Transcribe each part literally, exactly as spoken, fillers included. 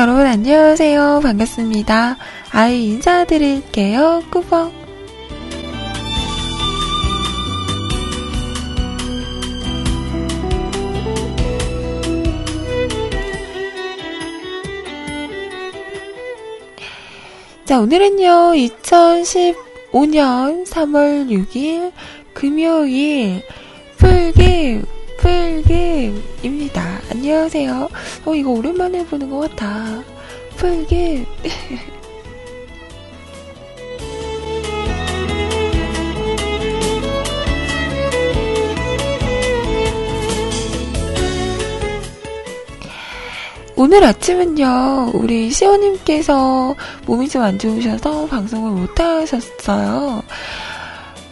여러분 안녕하세요. 반갑습니다. 아이 인사드릴게요. 꾸벅. 자, 오늘은요 이천십오 년 삼월 육일 금요일 풀김 풀김입니다. 안녕하세요. 어 이거 오랜만에 보는 것 같아. 풀김. 오늘 아침은요 우리 시호님께서 몸이 좀 안 좋으셔서 방송을 못 하셨어요.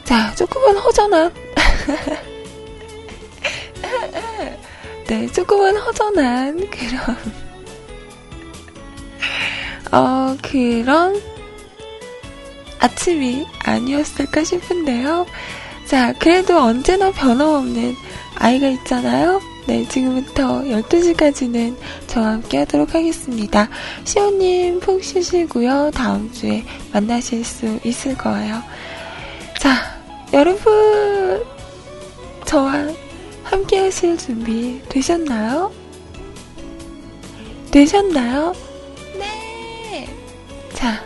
자, 조금은 허전한 네, 조금은 허전한 그런 어 그런 아침이 아니었을까 싶은데요. 자, 그래도 언제나 변함없는 아이가 있잖아요. 네, 지금부터 열두 시까지는 저와 함께 하도록 하겠습니다. 시호님 푹 쉬시고요. 다음 주에 만나실 수 있을 거예요. 자, 여러분 저와 함께 하실 준비 되셨나요? 되셨나요? 네! 자,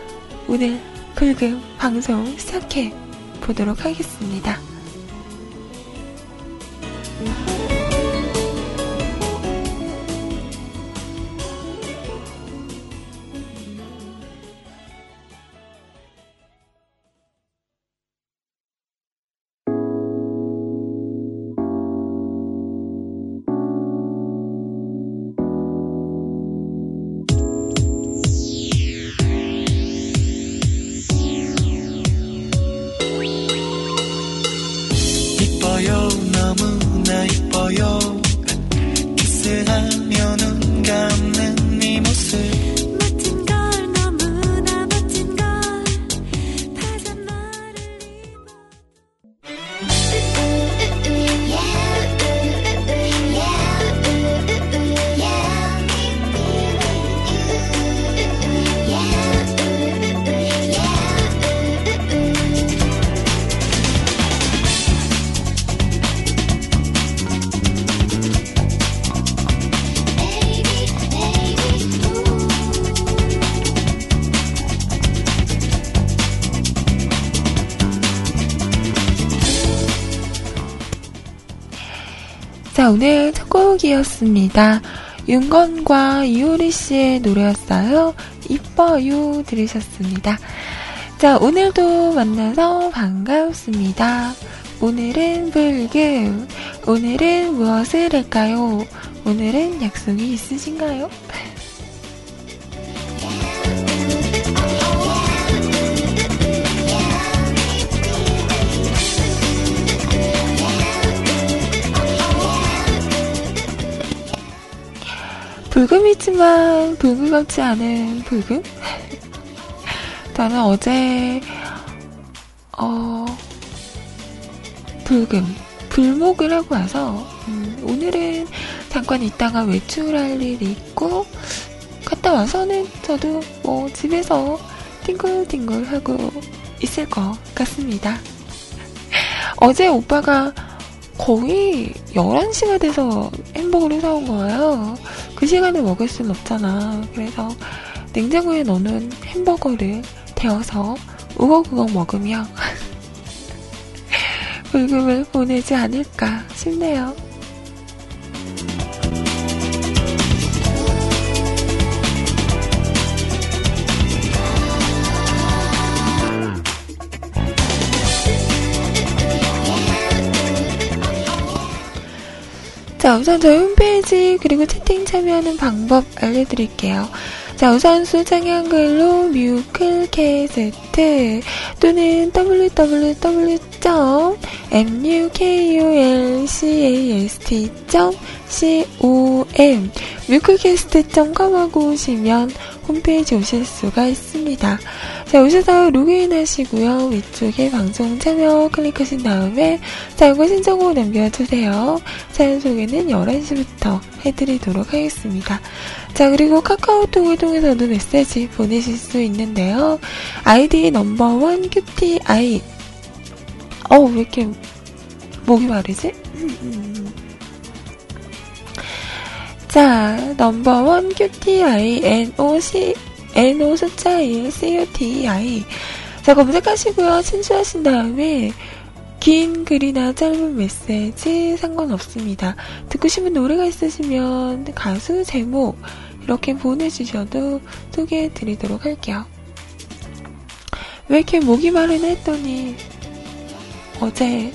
오늘 불금 방송 시작해 보도록 하겠습니다. 자, 오늘 첫 곡이었습니다. 윤건과 이효리씨의 노래였어요. 이뻐요 들으셨습니다. 자, 오늘도 만나서 반갑습니다. 오늘은 불금, 오늘은 무엇을 할까요? 오늘은 약속이 있으신가요? 불금이지만 불금 같지 않은 불금? 저는 어제 어 불금 불목을 하고 와서 음, 오늘은 잠깐 있다가 외출할 일이 있고 갔다 와서는 저도 뭐 집에서 띵글띵글 하고 있을 것 같습니다. 어제 오빠가 거의 열한 시가 돼서 햄버거를 사온 거예요. 그 시간에 먹을 순 없잖아. 그래서 냉장고에 넣어놓은 햄버거를 데워서 우걱우걱 먹으며 불금을 보내지 않을까 싶네요. 자, 우선 저희 홈페이지 그리고 채팅 참여하는 방법 알려드릴게요. 자, 우선 수창의 한글로 뮤클캐스트 또는 더블유 더블유 더블유 점 뮤클캐스트 점 컴 하고 오시면 홈페이지 오실 수가 있습니다. 자, 오셔서 로그인 하시고요. 위쪽에 방송 참여 클릭하신 다음에 자유과 신청곡 남겨주세요. 사연 소개는 열한 시부터 해드리도록 하겠습니다. 자, 그리고 카카오톡을 통해서도 메시지 보내실 수 있는데요. 아이디 넘버원 큐티아이. 어우, 왜 이렇게 목이 마르지? 자, 넘버원 큐티아이 NOC NO 숫자 일 CUTI. 자, 검색하시고요. 친추하신 다음에 긴 글이나 짧은 메시지 상관없습니다. 듣고 싶은 노래가 있으시면 가수, 제목 이렇게 보내주셔도 소개해드리도록 할게요. 왜 이렇게 목이 마르나 했더니 어제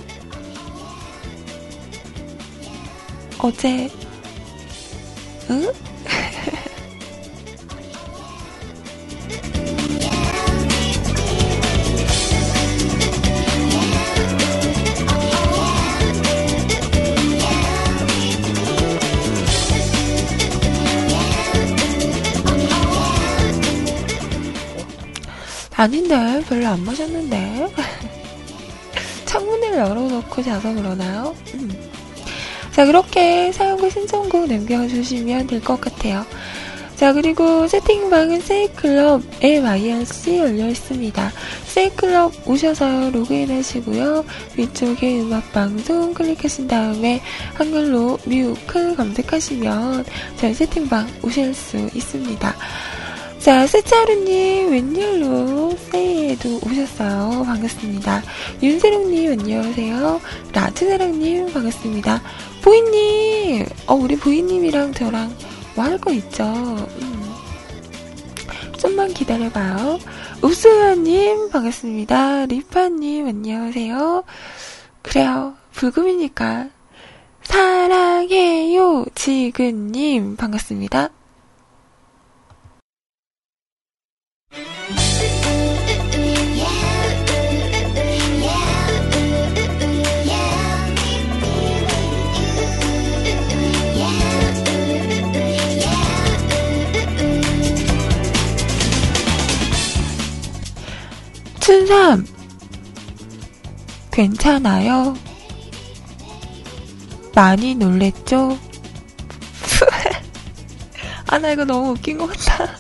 어제 응? 아닌데, 별로 안 마셨는데. 창문을 열어놓고 자서 그러나요? 음. 자, 그렇게 사용과 신청곡 남겨주시면 될 것 같아요. 자, 그리고 채팅방은 세이클럽 엠아이알씨 열려있습니다. 세이클럽 오셔서 로그인 하시고요. 위쪽에 음악방송 클릭하신 다음에 한글로 뮤클 검색하시면 저희 채팅방 오실 수 있습니다. 자, 세차루님 웬열로 세이에도 오셨어요. 반갑습니다. 윤세롱님 안녕하세요. 라트사랑님 반갑습니다. 보이님, 어 우리 보이님이랑 저랑 뭐 할 거 있죠. 음. 좀만 기다려봐요. 읍소연님 반갑습니다. 리파님 안녕하세요. 그래요, 불금이니까 사랑해요. 지근님 반갑습니다. 춘삼 괜찮아요? 많이 놀랬죠? 아, 나 이거 너무 웃긴 것 같다.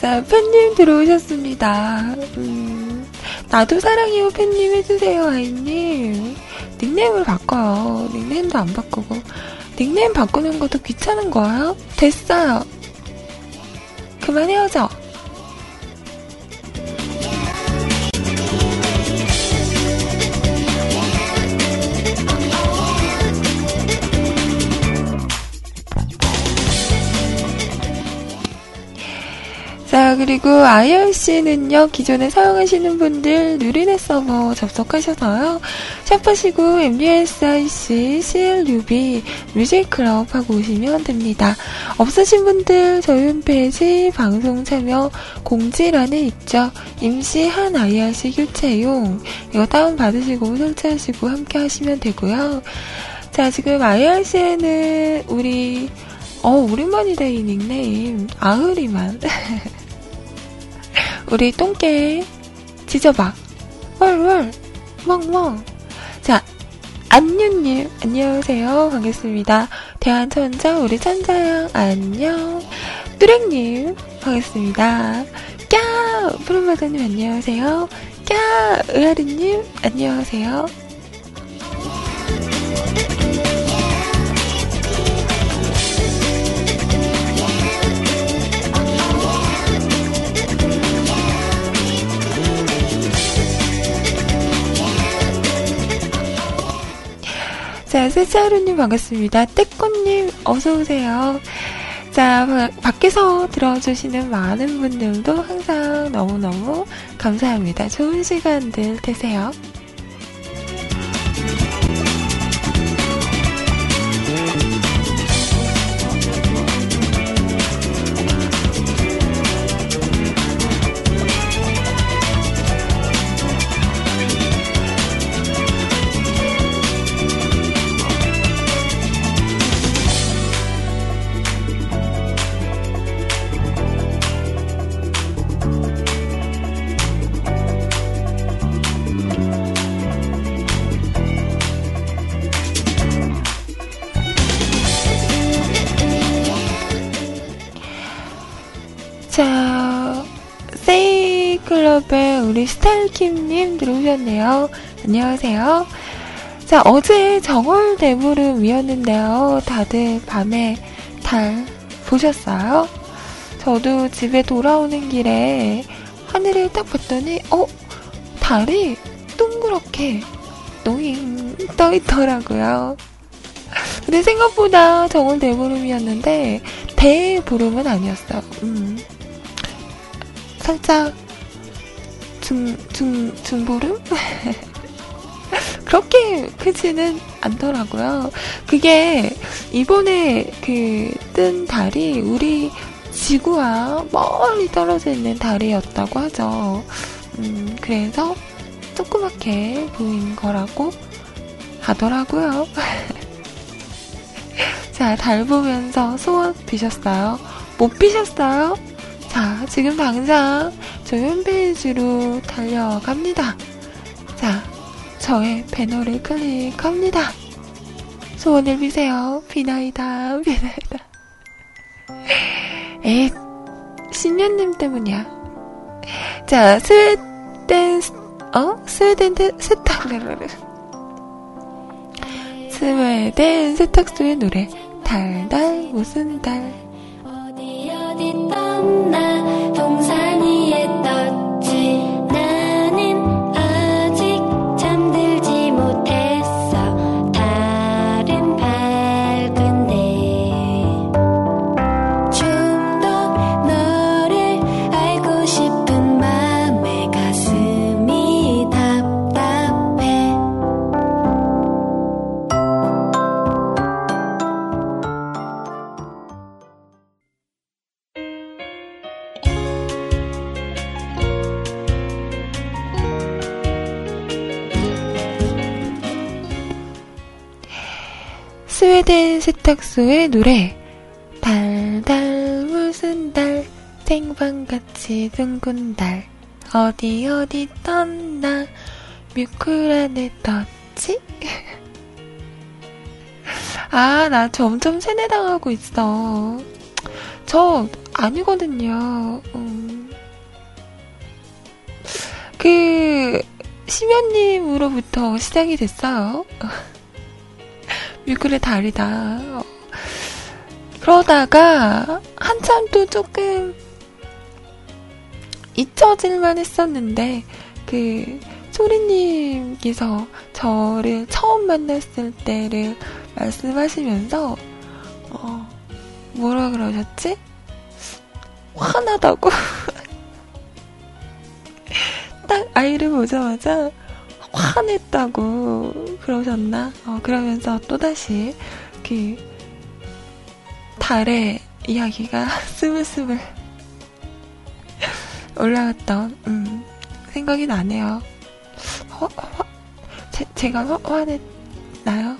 자, 팬님 들어오셨습니다. 음, 나도 사랑해요 팬님 해주세요. 아이님 닉네임을 바꿔요. 닉네임도 안 바꾸고. 닉네임 바꾸는 것도 귀찮은 거예요? 됐어요. 그만 헤어져. 자, 그리고 아이알씨는요, 기존에 사용하시는 분들 누리넷 서버 접속하셔서요, 샵하시고 엠유에스아이씨, 씨엘유비, 뮤직클럽 하고 오시면 됩니다. 없으신 분들 저희 홈페이지 방송 참여 공지란에 있죠. 임시한 아이알씨 교체용 이거 다운받으시고 설치하시고 함께 하시면 되고요. 자, 지금 아이알씨에는 우리 어 오랜만이다 이 닉네임 아흐리만. 우리 똥개 지져봐. 월월 멍멍. 자, 안유님 안녕하세요. 반갑습니다. 대한천자 우리 천자양 안녕. 뚜렉님 반갑습니다. 꺄 푸른바다님 안녕하세요. 꺄 의아리님 안녕하세요. 자, 세차루님 반갑습니다. 떼꼬님 어서오세요. 자, 바, 밖에서 들어주시는 많은 분들도 항상 너무너무 감사합니다. 좋은 시간들 되세요. 자, 세이클럽의 우리 스타일킴님 들어오셨네요. 안녕하세요. 자, 어제 정월 대보름이었는데요. 다들 밤에 달 보셨어요? 저도 집에 돌아오는 길에 하늘을 딱 봤더니 어? 달이 동그랗게 노잉 떠있더라고요. 근데 생각보다 정월 대보름이었는데 대보름은 아니었어요. 음. 살짝 중, 중, 중보름? 그렇게 크지는 않더라고요. 그게 이번에 그 뜬 달이 우리 지구와 멀리 떨어져 있는 달이었다고 하죠. 음, 그래서 조그맣게 보인 거라고 하더라고요. 자, 달 보면서 소원 비셨어요? 못 비셨어요? 자, 지금 당장 저희 홈페이지로 달려갑니다. 자, 저의 배너를 클릭합니다. 소원을 비세요. 비나이다, 비나이다. 에잇, 신년님 때문이야. 자, 스웨덴, 어? 스웨덴, 세탁, 스웨덴 세탁소의 노래. 달달, 무슨 달. 어디, 어디 떴나, 동산 위에 떴지. 스웨덴 세탁소의 노래. 달달 무슨 달, 생방같이 둥근 달. 어디 어디 떴나, 뮤클안에 떴지? 아, 나 점점 세뇌당하고 있어. 저 아니거든요. 음. 그 심연님으로부터 시작이 됐어요. 뮤클의 달이다. 그러다가 한참 또 조금 잊혀질만 했었는데, 그 소리님께서 저를 처음 만났을 때를 말씀하시면서 어, 뭐라 그러셨지? 환하다고. 딱 아이를 보자마자 화냈다고 그러셨나? 어, 그러면서 또다시 그 달의 이야기가 스물스물 올라갔던 음, 생각이 나네요. 화, 화, 제, 제가 화, 화냈나요?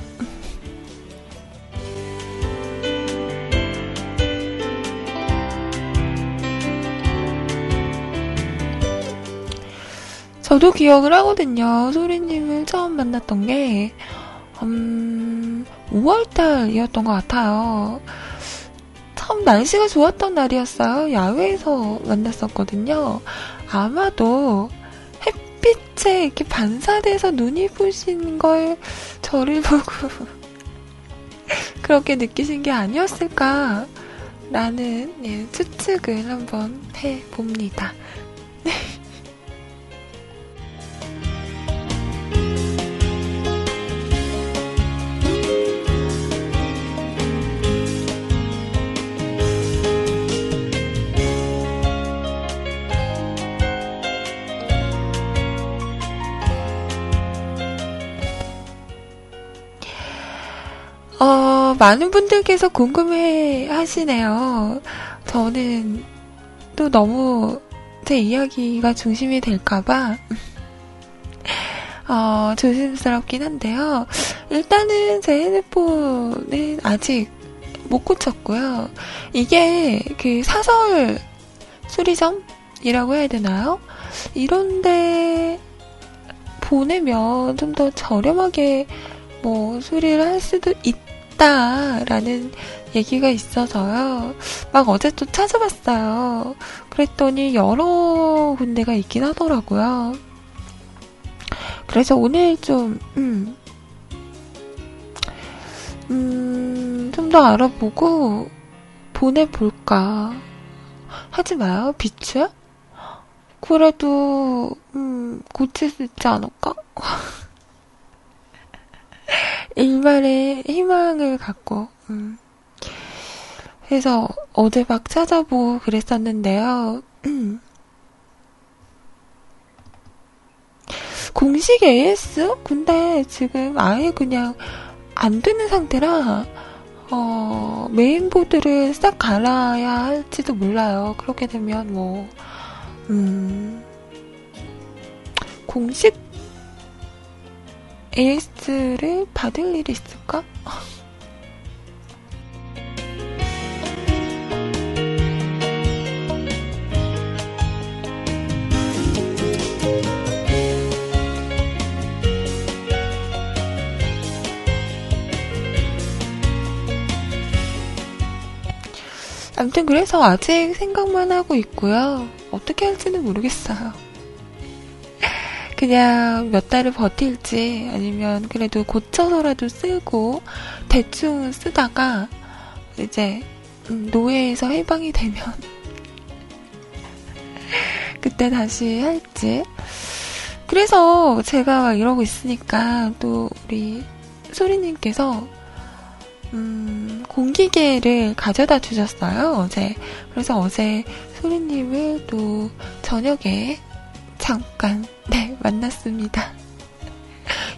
저도 기억을 하거든요. 소리님을 처음 만났던 게 음, 오월달이었던 것 같아요. 참 날씨가 좋았던 날이었어요. 야외에서 만났었거든요. 아마도 햇빛에 이렇게 반사돼서 눈이 부신 걸 저를 보고 그렇게 느끼신 게 아니었을까라는 예, 추측을 한번 해봅니다. 어, 많은 분들께서 궁금해 하시네요. 저는 또 너무 제 이야기가 중심이 될까봐, 어, 조심스럽긴 한데요. 일단은 제 핸드폰은 아직 못 고쳤고요. 이게 그 사설 수리점이라고 해야 되나요? 이런데 보내면 좀 더 저렴하게 뭐 수리를 할 수도 있다라는 얘기가 있어서요. 막 어제 또 찾아봤어요. 그랬더니 여러 군데가 있긴 하더라고요. 그래서 오늘 좀, 음, 음, 좀 더 알아보고 보내볼까. 하지 마요, 비추야? 그래도, 음, 고칠 수 있지 않을까? 일말의 희망을 갖고, 음. 그래서 어제 막 찾아보고 그랬었는데요. 공식 에이에스? 근데 지금 아예 그냥 안 되는 상태라, 어, 메인보드를 싹 갈아야 할지도 몰라요. 그렇게 되면 뭐, 음, 공식 에이에스를 받을 일이 있을까? 아무튼 그래서 아직 생각만 하고 있고요. 어떻게 할지는 모르겠어요. 그냥 몇 달을 버틸지 아니면 그래도 고쳐서라도 쓰고 대충 쓰다가 이제 노예에서 해방이 되면 그때 다시 할지. 그래서 제가 막 이러고 있으니까 또 우리 소리님께서 음, 공기계를 가져다 주셨어요, 어제. 그래서 어제 소리님을 또 저녁에 잠깐, 네, 만났습니다.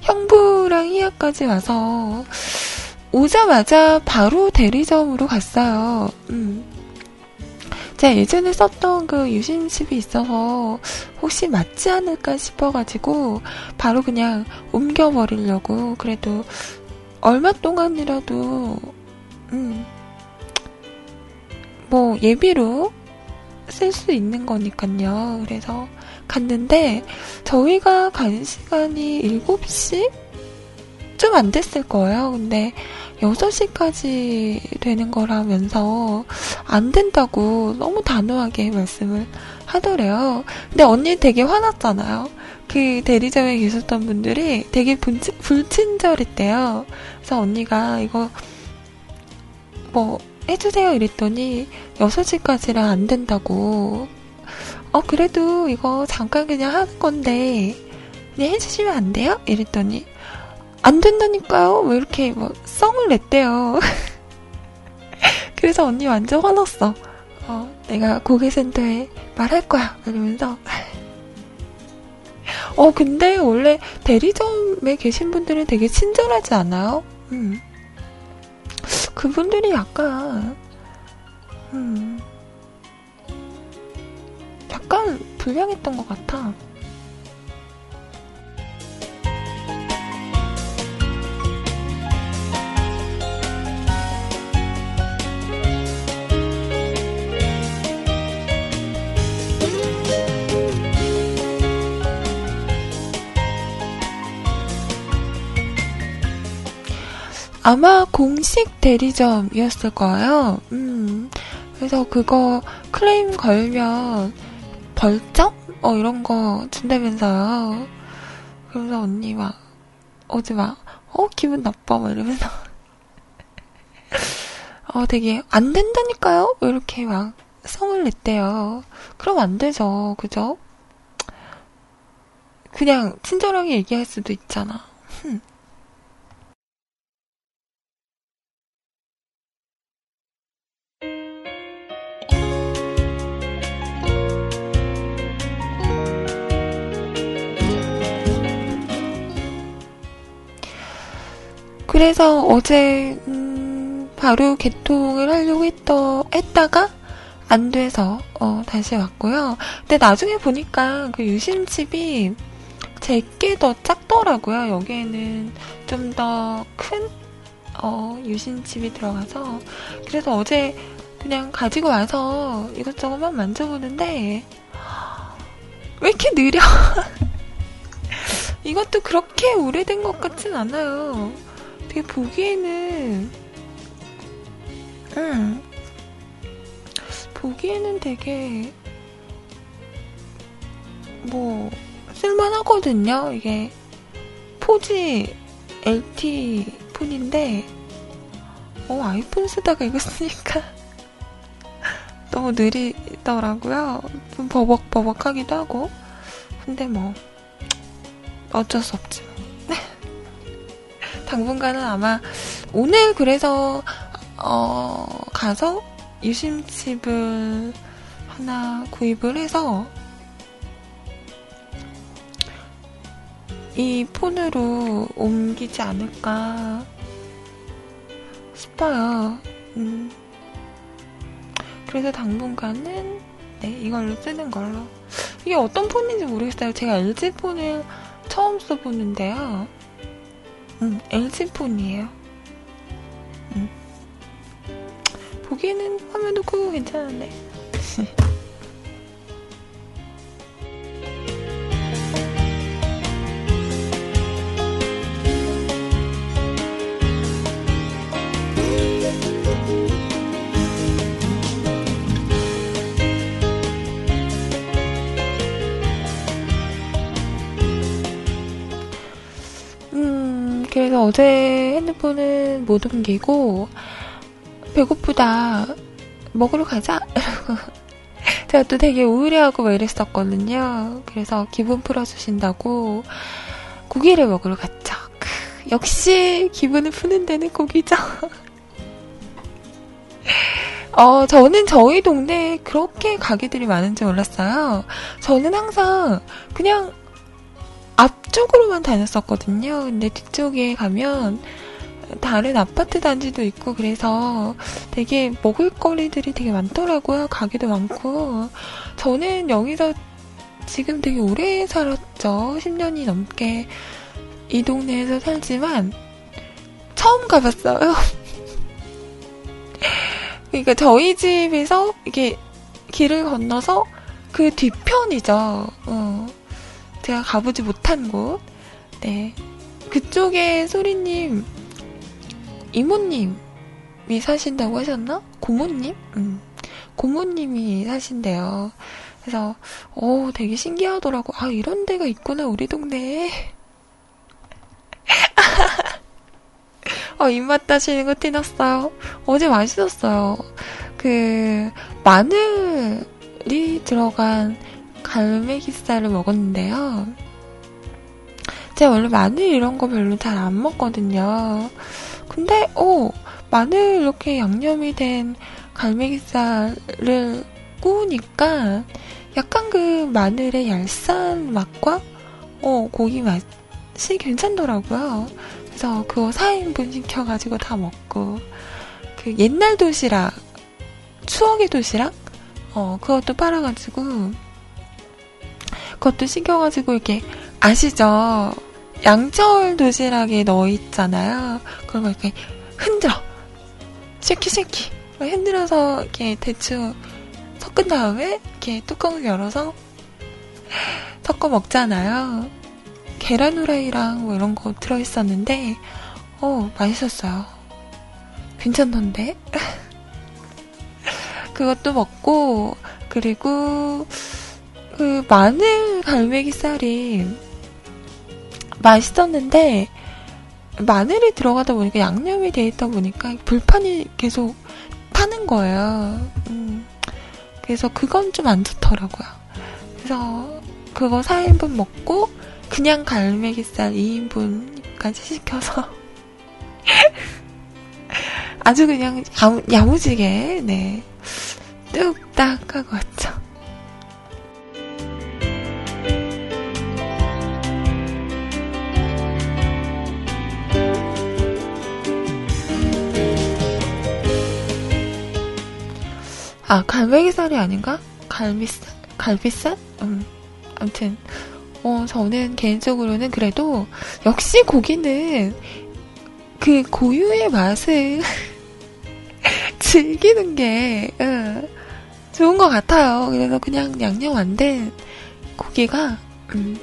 형부랑 희야까지 와서 오자마자 바로 대리점으로 갔어요. 음. 제가 예전에 썼던 그 유심칩이 있어서 혹시 맞지 않을까 싶어가지고 바로 그냥 옮겨버리려고. 그래도 얼마 동안이라도, 음, 뭐, 예비로 쓸 수 있는 거니까요. 그래서 갔는데, 저희가 간 시간이 일곱 시? 좀 안 됐을 거예요. 근데, 여섯 시까지 되는 거라면서, 안 된다고 너무 단호하게 말씀을 하더래요. 근데 언니 되게 화났잖아요. 그 대리점에 계셨던 분들이 되게 분치, 불친절했대요. 그래서 언니가 이거 뭐 해주세요 이랬더니 여섯 시까지라 안 된다고. 어 그래도 이거 잠깐 그냥 하는 건데 그냥 해주시면 안 돼요? 이랬더니 안 된다니까요? 뭐 이렇게 뭐 성을 냈대요. 그래서 언니 완전 화났어. 어, 내가 고객센터에 말할 거야 이러면서. 어 근데 원래 대리점에 계신 분들은 되게 친절하지 않아요? 음. 그분들이 약간 음. 약간 불량했던 것 같아. 아마 공식 대리점이었을 거예요. 음, 그래서 그거 클레임 걸면 벌점? 어, 이런 거 준다면서요. 그러면서 언니 막, 어제 막, 어, 기분 나빠, 막 이러면서. 어, 되게, 안 된다니까요? 이렇게 막, 성을 냈대요. 그럼 안 되죠. 그죠? 그냥 친절하게 얘기할 수도 있잖아. 흠. 그래서 어제 음, 바로 개통을 하려고 했더, 했다가 안 돼서 어, 다시 왔고요. 근데 나중에 보니까 그 유심칩이 제게 더 작더라고요. 여기에는 좀 더 큰 어, 유심칩이 들어가서. 그래서 어제 그냥 가지고 와서 이것저것만 만져보는데 왜 이렇게 느려? 이것도 그렇게 오래된 것 같진 않아요. 보기에는 응. 보기에는 되게 뭐 쓸만하거든요. 이게 포지 엘티 폰인데 어 아이폰 쓰다가 이거 쓰니까 너무 느리더라고요. 좀 버벅버벅하기도 하고. 근데 뭐 어쩔 수 없죠. 당분간은 아마 오늘 그래서 어 가서 유심칩을 하나 구입을 해서 이 폰으로 옮기지 않을까 싶어요. 음. 그래서 당분간은 네, 이걸로 쓰는 걸로. 이게 어떤 폰인지 모르겠어요. 제가 엘지폰을 처음 써보는데요. 음, 엘지폰이에요. 음. 보기에는 화면도 크고 괜찮은데. 그래서 어제 핸드폰은 못 옮기고 배고프다 먹으러 가자 이러고 제가 또 되게 우울해하고 막 이랬었거든요. 그래서 기분 풀어주신다고 고기를 먹으러 갔죠. 역시 기분을 푸는 데는 고기죠. 어, 저는 저희 동네에 그렇게 가게들이 많은지 몰랐어요. 저는 항상 그냥 앞쪽으로만 다녔었거든요. 근데 뒤쪽에 가면 다른 아파트 단지도 있고 그래서 되게 먹을거리들이 되게 많더라고요. 가게도 많고. 저는 여기서 지금 되게 오래 살았죠. 십 년이 넘게 이 동네에서 살지만 처음 가봤어요. 그러니까 저희 집에서 이게 길을 건너서 그 뒤편이죠. 어. 제가 가보지 못한 곳. 네. 그쪽에 소리님, 이모님이 사신다고 하셨나? 고모님? 음. 고모님이 사신대요. 그래서, 어 되게 신기하더라고. 아, 이런 데가 있구나, 우리 동네에. 어, 입맛 따시는 거 티났어요. 어제 맛있었어요. 그, 마늘이 들어간 갈매기살을 먹었는데요. 제가 원래 마늘 이런 거 별로 잘 안 먹거든요. 근데 오 마늘 이렇게 양념이 된 갈매기살을 구우니까 약간 그 마늘의 얄쌍 맛과 어 고기 맛이 괜찮더라고요. 그래서 그거 사 인분 시켜가지고 다 먹고 그 옛날 도시락 추억의 도시락 어 그것도 팔아가지고 그것도 시켜가지고 이렇게 아시죠? 양철 도시락에 넣어있잖아요. 그걸 막 이렇게 흔들어 쉐키 쉐키 흔들어서 이렇게 대충 섞은 다음에 이렇게 뚜껑을 열어서 섞어 먹잖아요. 계란 후라이랑 뭐 이런 거 들어있었는데 어 맛있었어요. 괜찮던데? 그것도 먹고 그리고 그 마늘 갈매기살이 맛있었는데 마늘이 들어가다 보니까 양념이 돼 있다 보니까 불판이 계속 타는 거예요. 음, 그래서 그건 좀 안 좋더라고요. 그래서 그거 사 인분 먹고 그냥 갈매기살 이 인분까지 시켜서 아주 그냥 야무, 야무지게 네 뚝딱 하고 왔죠. 아, 갈매기살이 아닌가? 갈비살? 갈비살? 음, 아무튼 어, 저는 개인적으로는 그래도 역시 고기는 그 고유의 맛을 즐기는 게 음, 좋은 것 같아요. 그래서 그냥 양념 안 된 고기가 음,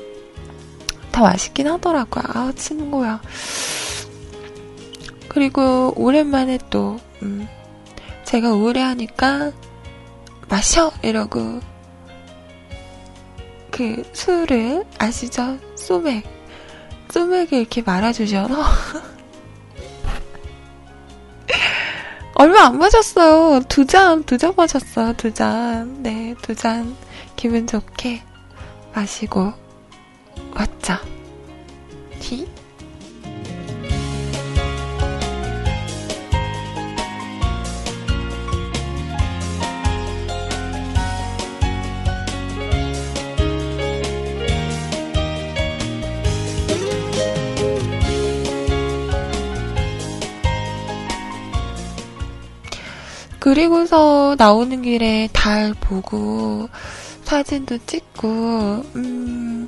다 맛있긴 하더라고요. 아, 치는 거야. 그리고 오랜만에 또 음, 제가 우울해하니까 마셔! 이러고 그 술을 아시죠? 소맥 소맥을 이렇게 말아주죠. 얼마 안 마셨어요. 두 잔, 두 잔 마셨어요. 두 잔. 네, 두 잔 기분 좋게 마시고 왔죠. 히? 그리고서 나오는 길에 달 보고 사진도 찍고 음,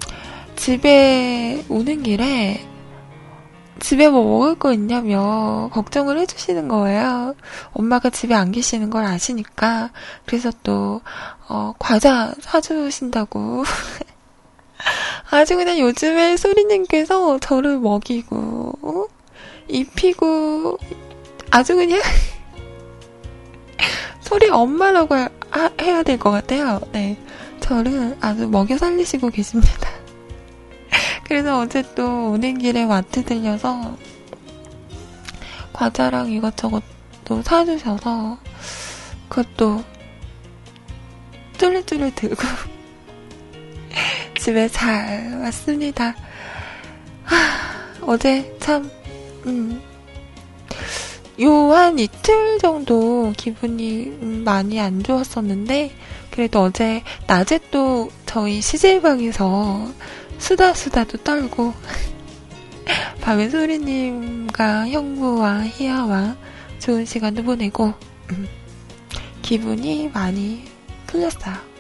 집에 오는 길에 집에 뭐 먹을 거 있냐며 걱정을 해주시는 거예요. 엄마가 집에 안 계시는 걸 아시니까. 그래서 또 어, 과자 사주신다고 아주 그냥 요즘에 소리님께서 저를 먹이고 입히고 아주 그냥 소리 엄마라고 하, 해야 될 것 같아요. 네, 저를 아주 먹여 살리시고 계십니다. 그래서 어제 또 오는 길에 마트 들려서 과자랑 이것저것 또 사주셔서 그것도 쫄래쫄래 들고 집에 잘 왔습니다. 하, 어제 참... 음. 요 한 이틀 정도 기분이 많이 안 좋았었는데 그래도 어제 낮에 또 저희 씨제이 방에서 수다수다도 떨고 밤에 소리님과 형부와 희아와 좋은 시간도 보내고 음, 기분이 많이 풀렸어요.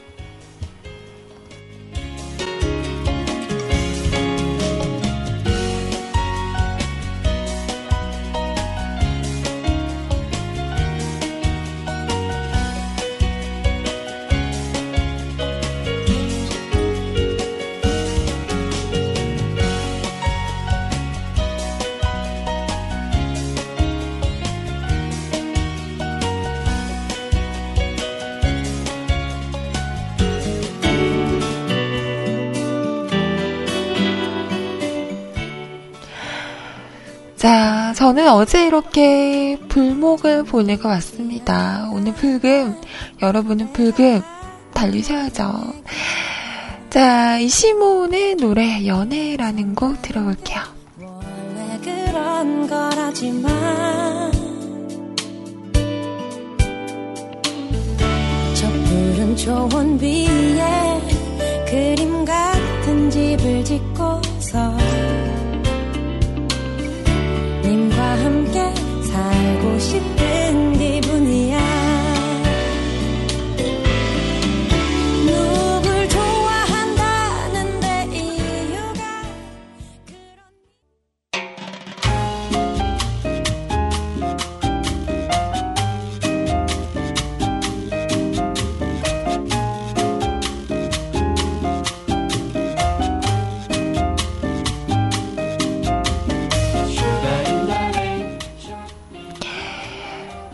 자, 저는 어제 이렇게 불목을 보내고 왔습니다. 오늘 불금, 여러분은 불금 달리셔야죠. 자, 이시모의 노래 연애라는 곡 들어볼게요. 원래 그런 거라지만 저 푸른 초원 위에 그림 같은 집을 짓고서 님과 함께 살고 싶은 기분이야. 누굴 좋아한다는데 이유가 그런.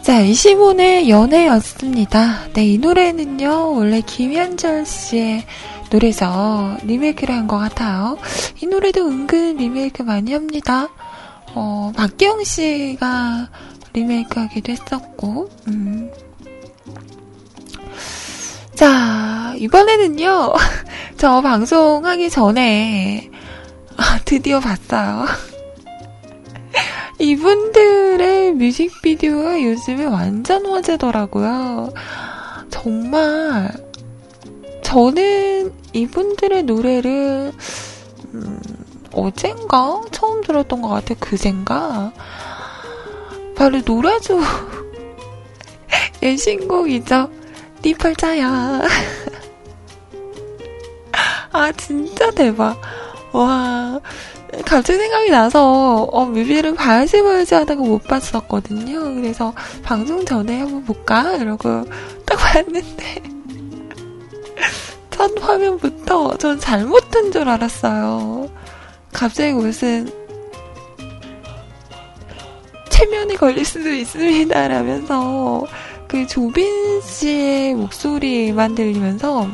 자, 이시몬의 연애였습니다. 네, 이 노래는요 원래 김현철 씨의 노래죠. 리메이크를 한 것 같아요. 이 노래도 은근 리메이크 많이 합니다. 어, 박기영 씨가 리메이크하기도 했었고. 음. 자, 이번에는요 저 방송하기 전에 아, 드디어 봤어요. 이분들의 뮤직비디오가 요즘에 완전 화제더라고요. 정말 저는 이분들의 노래를 음, 어젠가 처음 들었던 것 같아요. 그젠가 바로 노라조의 신곡이죠. 니 팔자야. 아 진짜 대박. 와... 갑자기 생각이 나서 어, 뮤비를 봐야지 봐야지 하다가 못 봤었거든요. 그래서 방송 전에 한번 볼까? 이러고 딱 봤는데 첫 화면부터 전 잘못 뜬 줄 알았어요. 갑자기 무슨 체면이 걸릴 수도 있습니다 라면서 그 조빈 씨의 목소리만 들리면서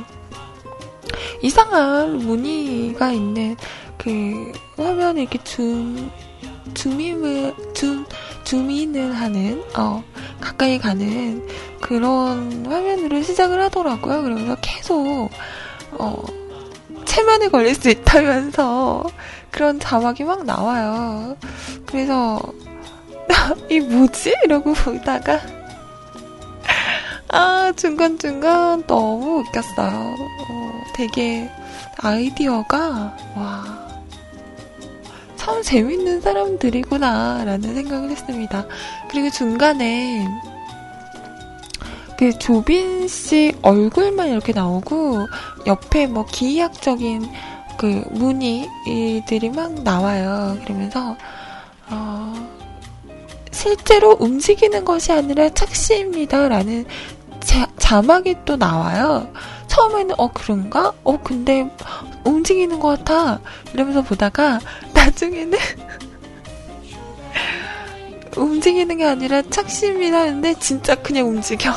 이상한 무늬가 있는 그 화면에 이렇게 줌, 줌임을, 줌, 줌인을 하는, 어, 가까이 가는 그런 화면으로 시작을 하더라고요. 그러면서 계속, 어, 체면에 걸릴 수 있다면서 그런 자막이 막 나와요. 그래서, 이 뭐지? 이러고 보다가, 아, 중간중간 너무 웃겼어요. 어, 되게 아이디어가, 와, 참 재밌는 사람들이구나, 라는 생각을 했습니다. 그리고 중간에, 그 조빈 씨 얼굴만 이렇게 나오고, 옆에 뭐 기하학적인 그 무늬들이 막 나와요. 그러면서, 어, 실제로 움직이는 것이 아니라 착시입니다. 라는 자, 자막이 또 나와요. 처음에는 어 그런가? 어 근데 움직이는 것 같아 이러면서 보다가 나중에는 움직이는 게 아니라 착시입니다 했는데 진짜 그냥 움직여.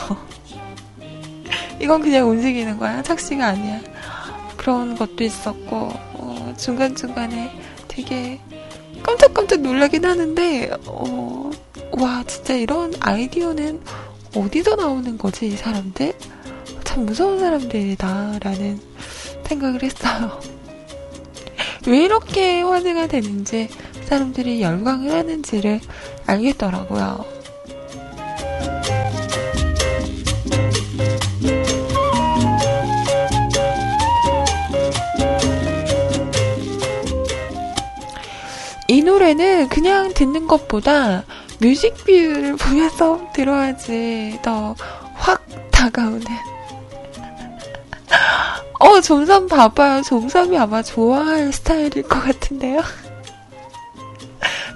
이건 그냥 움직이는 거야. 착시가 아니야. 그런 것도 있었고 어, 중간중간에 되게 깜짝깜짝 놀라긴 하는데 어, 와 진짜 이런 아이디어는 어디서 나오는 거지 이 사람들? 참 무서운 사람들이다 라는 생각을 했어요. 왜 이렇게 화제가 되는지 사람들이 열광을 하는지를 알겠더라고요. 이 노래는 그냥 듣는 것보다 뮤직비디오를 보면서 들어야지 더 확 다가오는. 어, 점삼 봐봐요. 점삼이 아마 좋아할 스타일일 것 같은데요.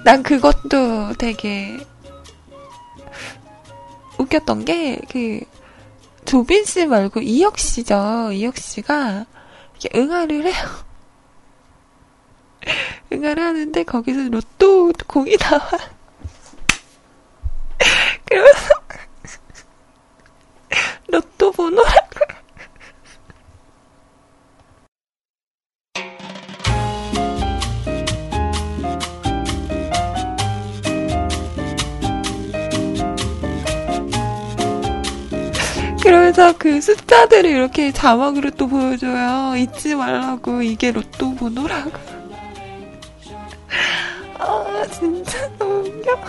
난 그것도 되게 웃겼던 게, 그, 조빈 씨 말고 이혁 씨죠. 이혁 씨가 이렇게 응아를 해요. 응아를 하는데 거기서 로또 공이 나와. 그러면서 로또 번호라고 그러면서 그 숫자들을 이렇게 자막으로 또 보여줘요. 잊지 말라고 이게 로또 번호라고. 아 진짜 너무 웃겨.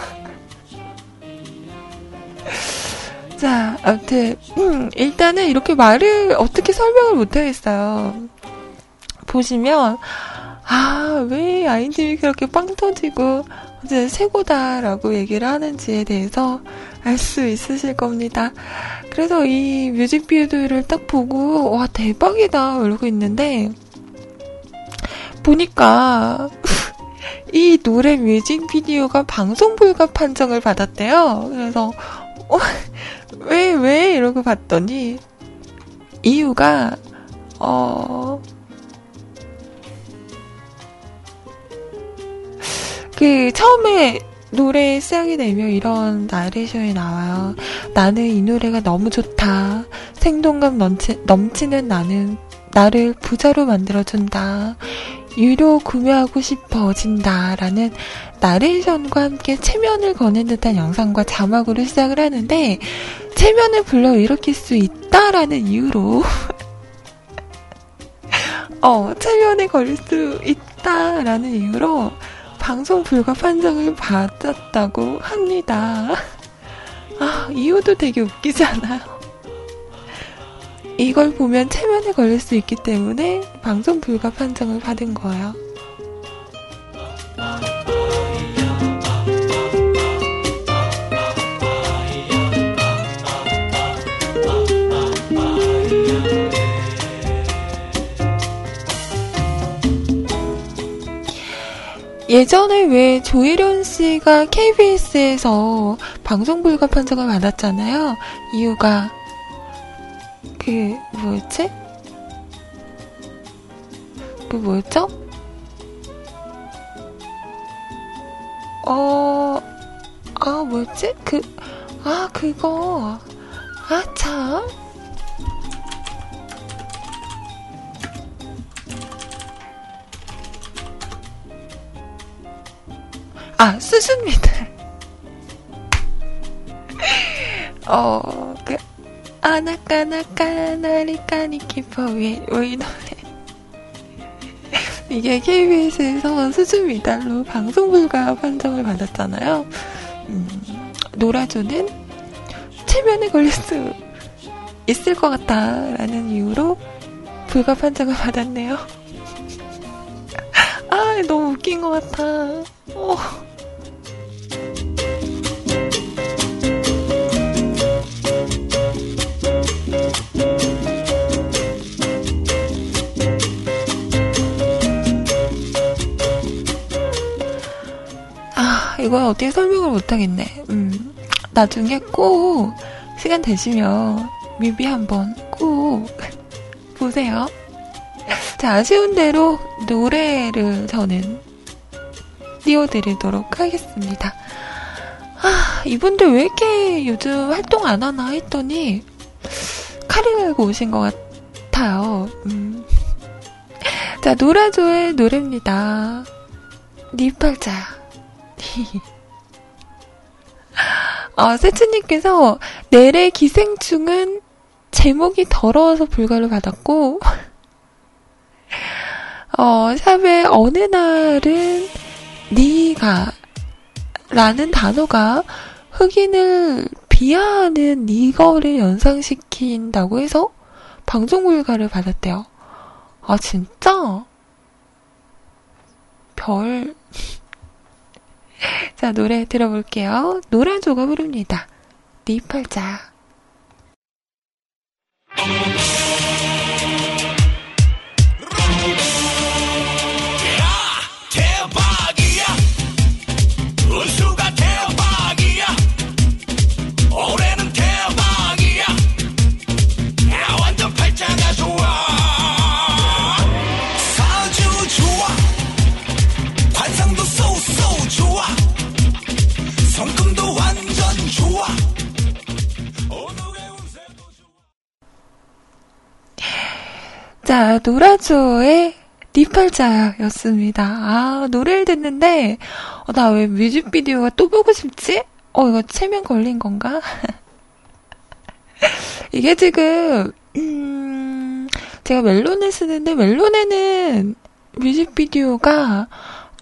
자, 아무튼 음, 일단은 이렇게 말을 어떻게 설명을 못하겠어요. 보시면 아, 왜 아이님이 그렇게 빵 터지고 이제 최고다라고 얘기를 하는지에 대해서 알 수 있으실 겁니다. 그래서 이 뮤직비디오를 딱 보고 와 대박이다 이러고 있는데 보니까 이 노래 뮤직비디오가 방송불가 판정을 받았대요. 그래서 어, 왜, 왜? 이러고 봤더니, 이유가, 어, 그, 처음에 노래 시작이 되며 이런 나레이션이 나와요. 나는 이 노래가 너무 좋다. 생동감 넘치, 넘치는 나는 나를 부자로 만들어준다. 유료 구매하고 싶어진다 라는 나레이션과 함께 체면을 거는 듯한 영상과 자막으로 시작을 하는데 체면을 불러일으킬 수 있다라는 이유로 어 체면에 걸릴 수 있다라는 이유로 방송 불가 판정을 받았다고 합니다. 아 이유도 되게 웃기지 않아요? 이걸 보면 체면에 걸릴 수 있기 때문에 방송 불가 판정을 받은 거예요. 예전에 왜 조혜련 씨가 케이비에스에서 방송 불가 판정을 받았잖아요. 이유가 그 뭐였지? 그 뭐였죠? 어, 아 뭐였지? 그, 아 그거 아, 참. 아, 수수입니다. 어, 그, 아나까나까나리까니키퍼 위에, 오이 노래. 이게 케이비에스에서 수준 미달로 방송불가 판정을 받았잖아요. 음, 노라조는 체면에 걸릴 수 있을 것 같다라는 이유로 불가 판정을 받았네요. 아, 너무 웃긴 것 같아. 어. 아, 이건 어떻게 설명을 못하겠네. 음, 나중에 꼭 시간 되시면 뮤비 한번 꼭 보세요. 자, 아쉬운 대로 노래를 저는 띄워드리도록 하겠습니다. 아, 이분들 왜 이렇게 요즘 활동 안 하나 했더니 칼을 갈고 오신 것 같아요. 음. 자, 노라조의 노래입니다. 니 팔자야. 아, 세츠님께서 넬의 기생충은 제목이 더러워서 불가를 받았고 어, 샵의 어느 날은 니가 라는 단어가 흑인을 비하하는 니거를 연상시킨다고 해서 방송불가를 받았대요. 아, 진짜? 별. 자, 노래 들어볼게요. 노라조가 부릅니다. 니 팔자. 자, 노라조의 니팔자였습니다. 아, 노래를 듣는데 어, 나 왜 뮤직비디오가 또 보고 싶지? 어, 이거 체면 걸린 건가? 이게 지금 음, 제가 멜론을 쓰는데 멜론에는 뮤직비디오가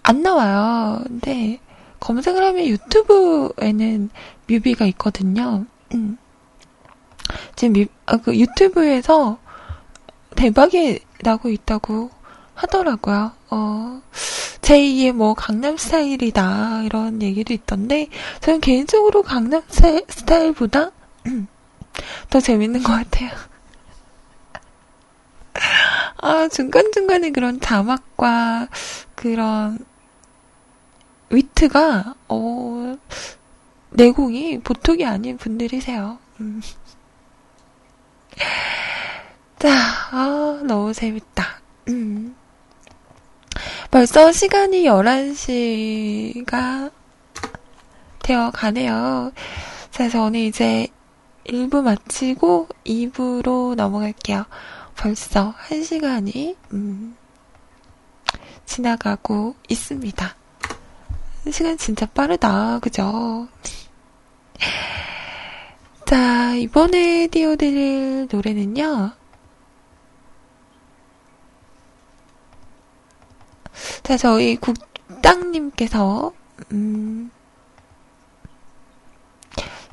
안 나와요. 근데 검색을 하면 유튜브에는 뮤비가 있거든요. 음. 지금 뮤, 아, 그 유튜브에서 대박이 나고 있다고 하더라고요. 어, 제이의 뭐 강남스타일이다 이런 얘기도 있던데 저는 개인적으로 강남스타일보다 더 재밌는 것 같아요. 아, 중간중간에 그런 자막과 그런 위트가 어, 내공이 보통이 아닌 분들이세요. 음. 자, 아, 너무 재밌다. 음. 벌써 시간이 열한 시가 되어 가네요. 자, 저는 이제 일 부 마치고 이 부로 넘어갈게요. 벌써 한 시간이 음, 지나가고 있습니다. 시간 진짜 빠르다, 그죠? 자, 이번에 띄워드릴 노래는요. 자, 저희 국땅님께서 음,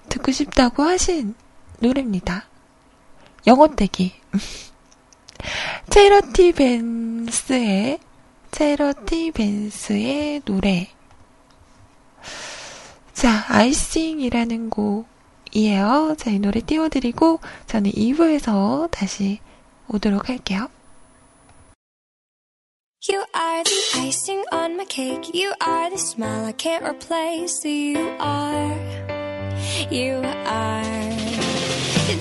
듣고 싶다고 하신 노래입니다. 영어떼기. 체러티 벤스의 체러티 벤스의 노래. 자, 아이싱이라는 곡이에요. 자, 이 노래 띄워드리고 저는 이 부에서 다시 오도록 할게요. You are the icing on my cake. You are the smile I can't replace. You are, you are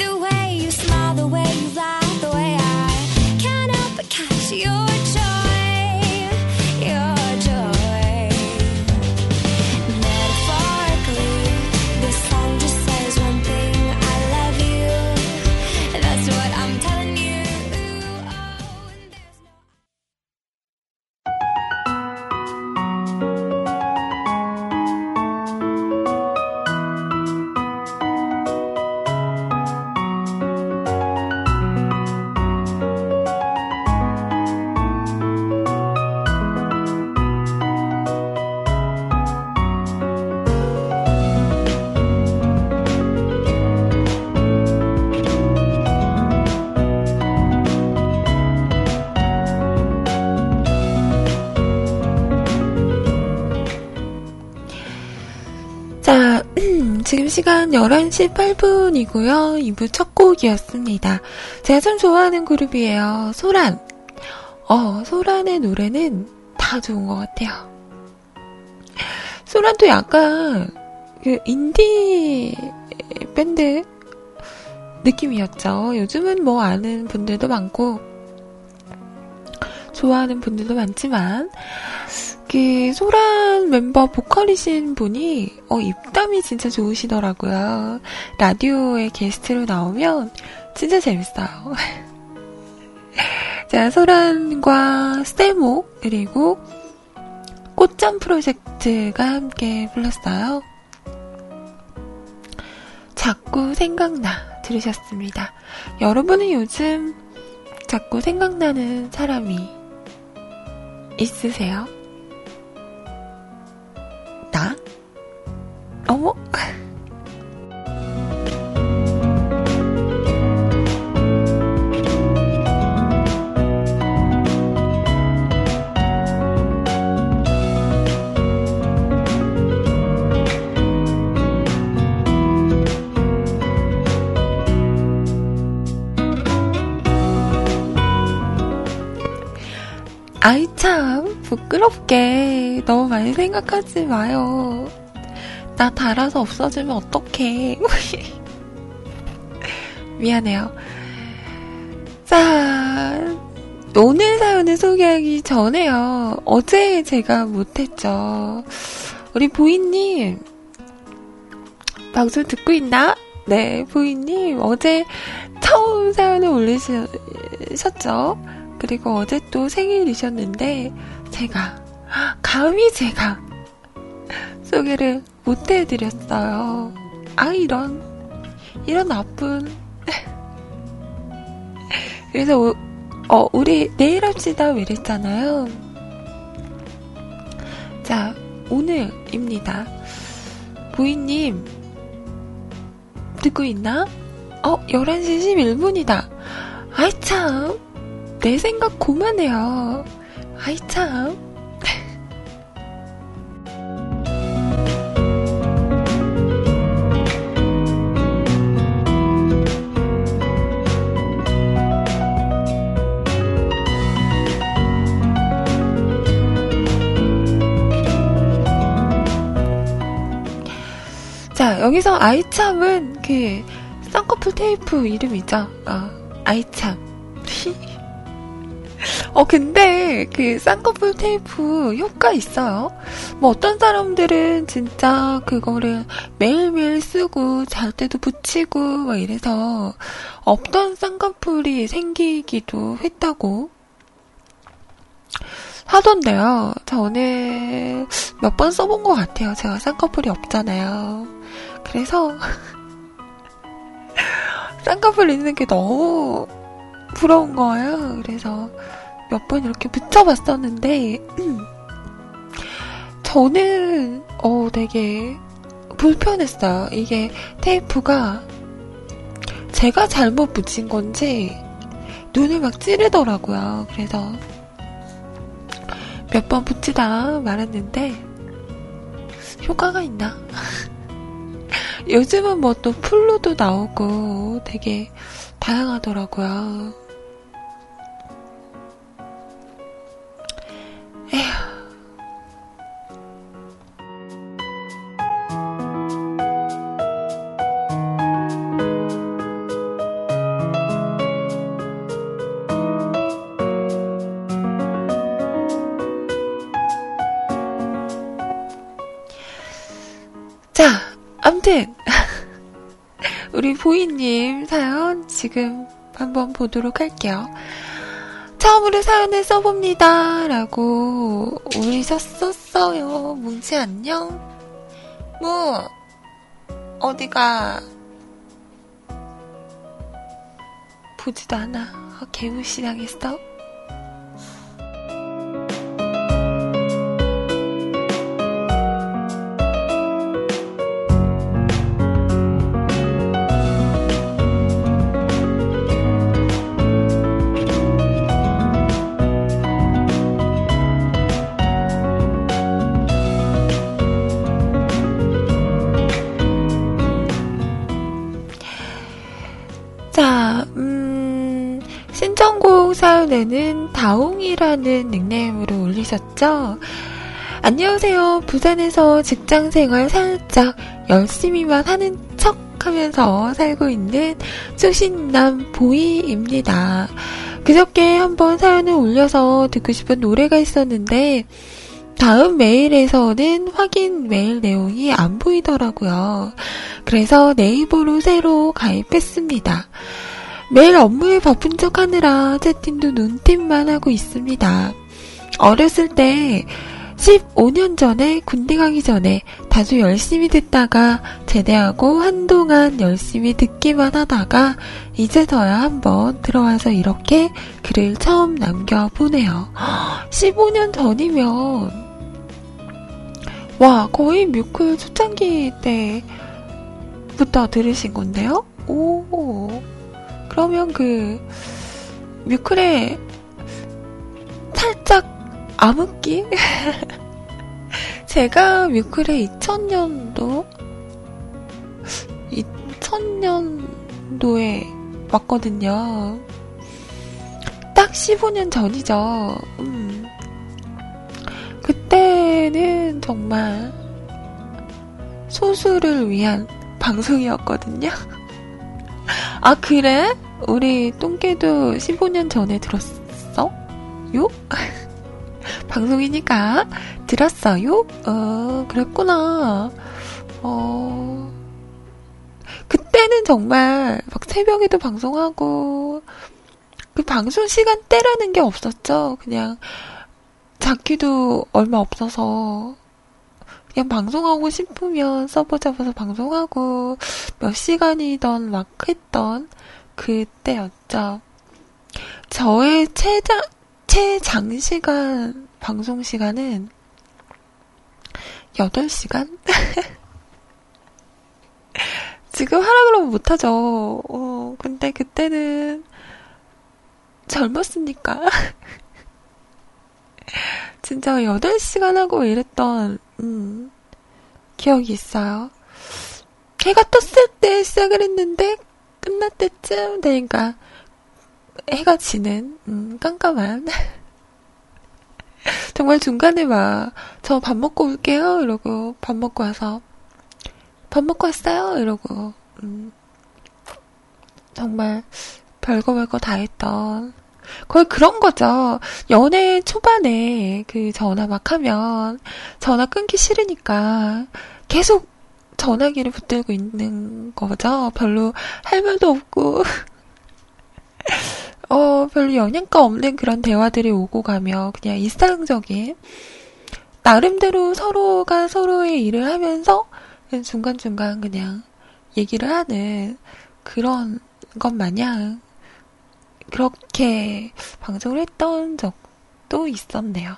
the way you smile, the way you laugh, the way I can't help but catch your joy, your joy. Metaphorically, this song just says one thing: I love you. 시간 열한 시 팔 분이고요. 이 부 첫 곡이었습니다. 제가 참 좋아하는 그룹이에요. 소란. 어, 소란의 노래는 다 좋은 것 같아요. 소란도 약간 그 인디 밴드 느낌이었죠. 요즘은 뭐 아는 분들도 많고 좋아하는 분들도 많지만 그 소란 멤버 보컬이신 분이 어, 입담이 진짜 좋으시더라고요. 라디오에 게스트로 나오면 진짜 재밌어요. 자, 소란과 스테모 그리고 꽃잠 프로젝트가 함께 불렀어요. 자꾸 생각나 들으셨습니다. 여러분은 요즘 자꾸 생각나는 사람이 있으세요? 나? 어머? 아이 참 부끄럽게 너무 많이 생각하지 마요. 나 달아서 없어지면 어떡해. 미안해요. 자, 오늘 사연을 소개하기 전에요. 어제 제가 못했죠. 우리 보이님 방송 듣고 있나? 네, 보이님 어제 처음 사연을 올리셨죠. 그리고 어제 또 생일이셨는데 제가 감히 제가 소개를 못해드렸어요. 아 이런 이런 나쁜. 그래서 오, 어, 우리 내일 합시다 이랬잖아요. 자, 오늘입니다. 보이님 듣고 있나? 어 열한 시 십일 분이다. 아이 참 내 생각 고만해요. 아이 참. 자, 여기서 아이 참은 그 쌍꺼풀 테이프 이름이죠. 어, 아이 참. 어 근데 그 쌍꺼풀 테이프 효과 있어요. 뭐 어떤 사람들은 진짜 그거를 매일매일 쓰고 잘 때도 붙이고 막 이래서 없던 쌍꺼풀이 생기기도 했다고 하던데요. 저는 몇 번 써본 것 같아요. 제가 쌍꺼풀이 없잖아요. 그래서 쌍꺼풀 있는 게 너무 부러운 거예요. 그래서 몇 번 이렇게 붙여봤었는데 저는 어 되게 불편했어요. 이게 테이프가 제가 잘못 붙인 건지 눈을 막 찌르더라고요. 그래서 몇 번 붙이다 말았는데 효과가 있나? 요즘은 뭐 또 풀로도 나오고 되게 다양하더라고요. 에휴. 자, 암튼 우리 보이님 사연 지금 한번 보도록 할게요. 처음으로 사연을 써봅니다 라고 올리셨었어요. 뭉치 안녕. 뭐 어디가 보지도 않아. 아, 개무시 당했어. 신청곡 사연에는 다옹이라는 닉네임으로 올리셨죠? 안녕하세요. 부산에서 직장생활 살짝 열심히만 하는 척 하면서 살고 있는 수신남 보이입니다. 그저께 한번 사연을 올려서 듣고 싶은 노래가 있었는데 다음 메일에서는 확인 메일 내용이 안 보이더라고요. 그래서 네이버로 새로 가입했습니다. 매일 업무에 바쁜 척 하느라 채팅도 눈팅만 하고 있습니다. 어렸을 때 십오 년 전에 군대 가기 전에 다소 열심히 듣다가 제대하고 한동안 열심히 듣기만 하다가 이제서야 한번 들어와서 이렇게 글을 처음 남겨보네요. 십오 년 전이면 와 거의 뮤클 초창기 때부터 들으신 건데요? 오 그러면 그 뮤클의 살짝 암흑기? 제가 뮤클의 이천 년도? 이천 년도에 왔거든요. 딱 십오 년 전이죠. 음. 그때는 정말 소수를 위한 방송이었거든요. 아 그래? 우리 똥개도 십오 년 전에 들었어? 요? 방송이니까 들었어요? 어, 그랬구나. 어, 그때는 정말 막 새벽에도 방송하고 그 방송 시간대라는 게 없었죠. 그냥 자키도 얼마 없어서 그냥 방송하고 싶으면 서버 잡아서 방송하고 몇 시간이던 막 했던 그때였죠. 저의 최장 최장시간 방송시간은 여덟 시간? 지금 하라 그러면 못하죠. 어, 근데 그때는 젊었으니까 진짜 여덟 시간 하고 이랬던 음, 기억이 있어요. 해가 떴을 때 시작을 했는데 끝날 때쯤 되니까 해가 지는 음, 깜깜한 정말 중간에 막 저 밥 먹고 올게요 이러고 밥 먹고 와서 밥 먹고 왔어요 이러고 음, 정말 별거 별거 다 했던 거의 그런 거죠. 연애 초반에 그 전화 막 하면 전화 끊기 싫으니까 계속 전화기를 붙들고 있는 거죠. 별로 할 말도 없고 어, 별로 영양가 없는 그런 대화들이 오고 가며 그냥 일상적인 나름대로 서로가 서로의 일을 하면서 그냥 중간중간 그냥 얘기를 하는 그런 것 마냥 그렇게 방송을 했던 적도 있었네요.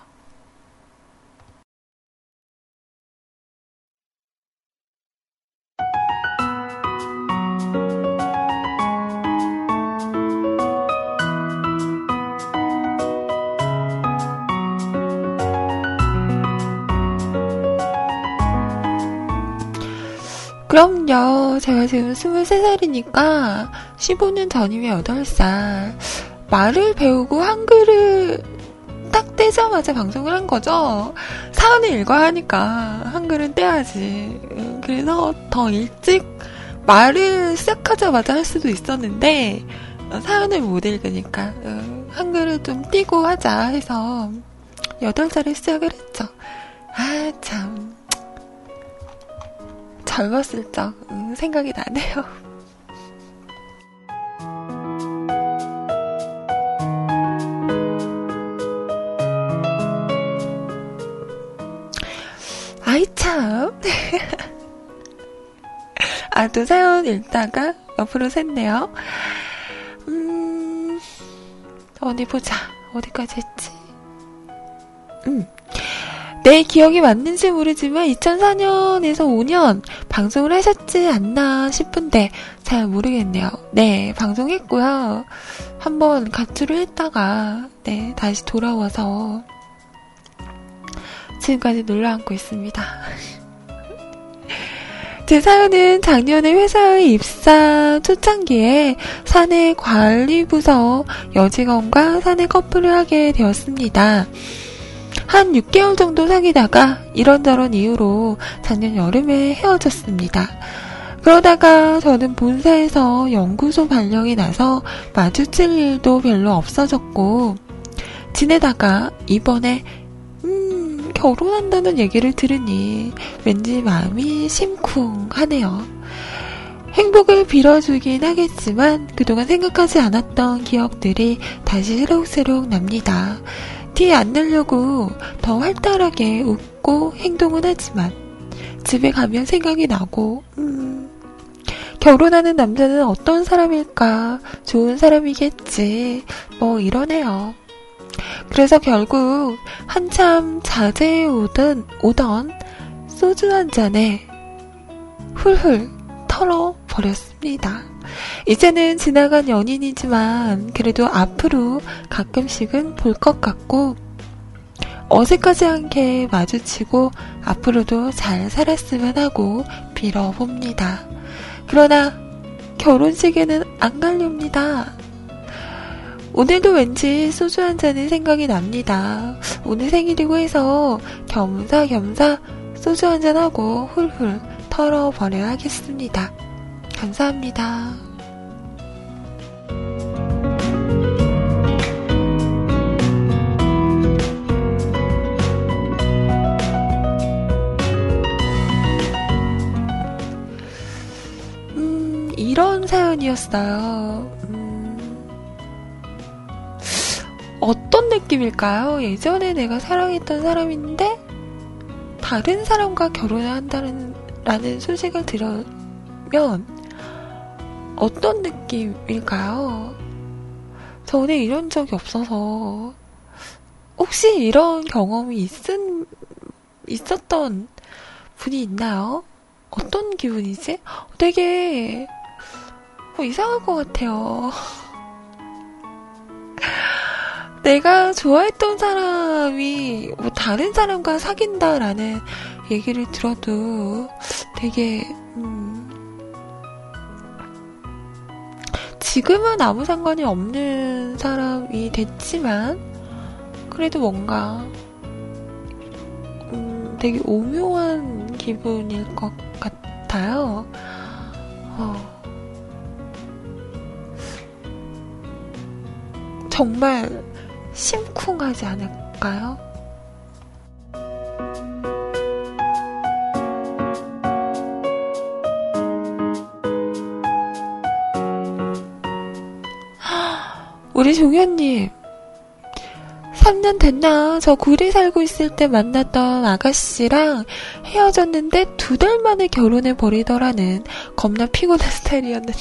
그럼요. 제가 지금 스물세 살이니까 십오 년 전이면 여덟 살. 말을 배우고 한글을 딱 떼자마자 방송을 한 거죠. 사연을 읽어야 하니까 한글은 떼야지. 그래서 더 일찍 말을 시작하자마자 할 수도 있었는데 사연을 못 읽으니까 한글을 좀 띄고 하자 해서 여덟 살에 시작을 했죠. 아 참... 젊었을 적 음, 생각이 나네요. 아이 참. 아, 또 사연 읽다가 옆으로 샜네요. 음, 어디 보자. 어디까지 했지? 음. 내 기억이 맞는지 모르지만 이천사 년에서 오 년 방송을 하셨지 않나 싶은데 잘 모르겠네요. 네, 방송했고요. 한번 가출을 했다가 네, 다시 돌아와서 지금까지 놀라앉고 있습니다. 제 사연은 작년에 회사에 입사 초창기에 사내 관리부서 여직원과 사내 커플을 하게 되었습니다. 한 육 개월 정도 사귀다가 이런저런 이유로 작년 여름에 헤어졌습니다. 그러다가 저는 본사에서 연구소 발령이 나서 마주칠 일도 별로 없어졌고, 지내다가 이번에 음 결혼한다는 얘기를 들으니 왠지 마음이 심쿵하네요. 행복을 빌어주긴 하겠지만 그동안 생각하지 않았던 기억들이 다시 새록새록 납니다. 티 안 내려고 더 활달하게 웃고 행동은 하지만 집에 가면 생각이 나고, 음, 결혼하는 남자는 어떤 사람일까, 좋은 사람이겠지, 뭐 이러네요. 그래서 결국 한참 자제해 오던, 오던 소주 한 잔에 훌훌 털어버렸습니다. 이제는 지나간 연인이지만 그래도 앞으로 가끔씩은 볼 것 같고, 어색하지 않게 마주치고 앞으로도 잘 살았으면 하고 빌어봅니다. 그러나 결혼식에는 안 가렵니다. 오늘도 왠지 소주 한 잔이 생각이 납니다. 오늘 생일이고 해서 겸사겸사 소주 한 잔하고 훌훌 털어버려야겠습니다. 감사합니다. 음, 이런 사연이었어요. 음, 어떤 느낌일까요? 예전에 내가 사랑했던 사람인데 다른 사람과 결혼을 한다는 라는 소식을 들으면 어떤 느낌일까요? 저는 이런 적이 없어서, 혹시 이런 경험이 있은, 있었던 분이 있나요? 어떤 기분이지? 되게 뭐 이상할 것 같아요. 내가 좋아했던 사람이 뭐 다른 사람과 사귄다라는 얘기를 들어도 되게 음 지금은 아무 상관이 없는 사람이 됐지만 그래도 뭔가 음 되게 오묘한 기분일 것 같아요. 어 정말 심쿵하지 않을까요? 우리 종현님, 삼 년 됐나? 저 구리 살고 있을 때 만났던 아가씨랑 헤어졌는데 두 달 만에 결혼해버리더라는, 겁나 피곤한 스타일이었는데.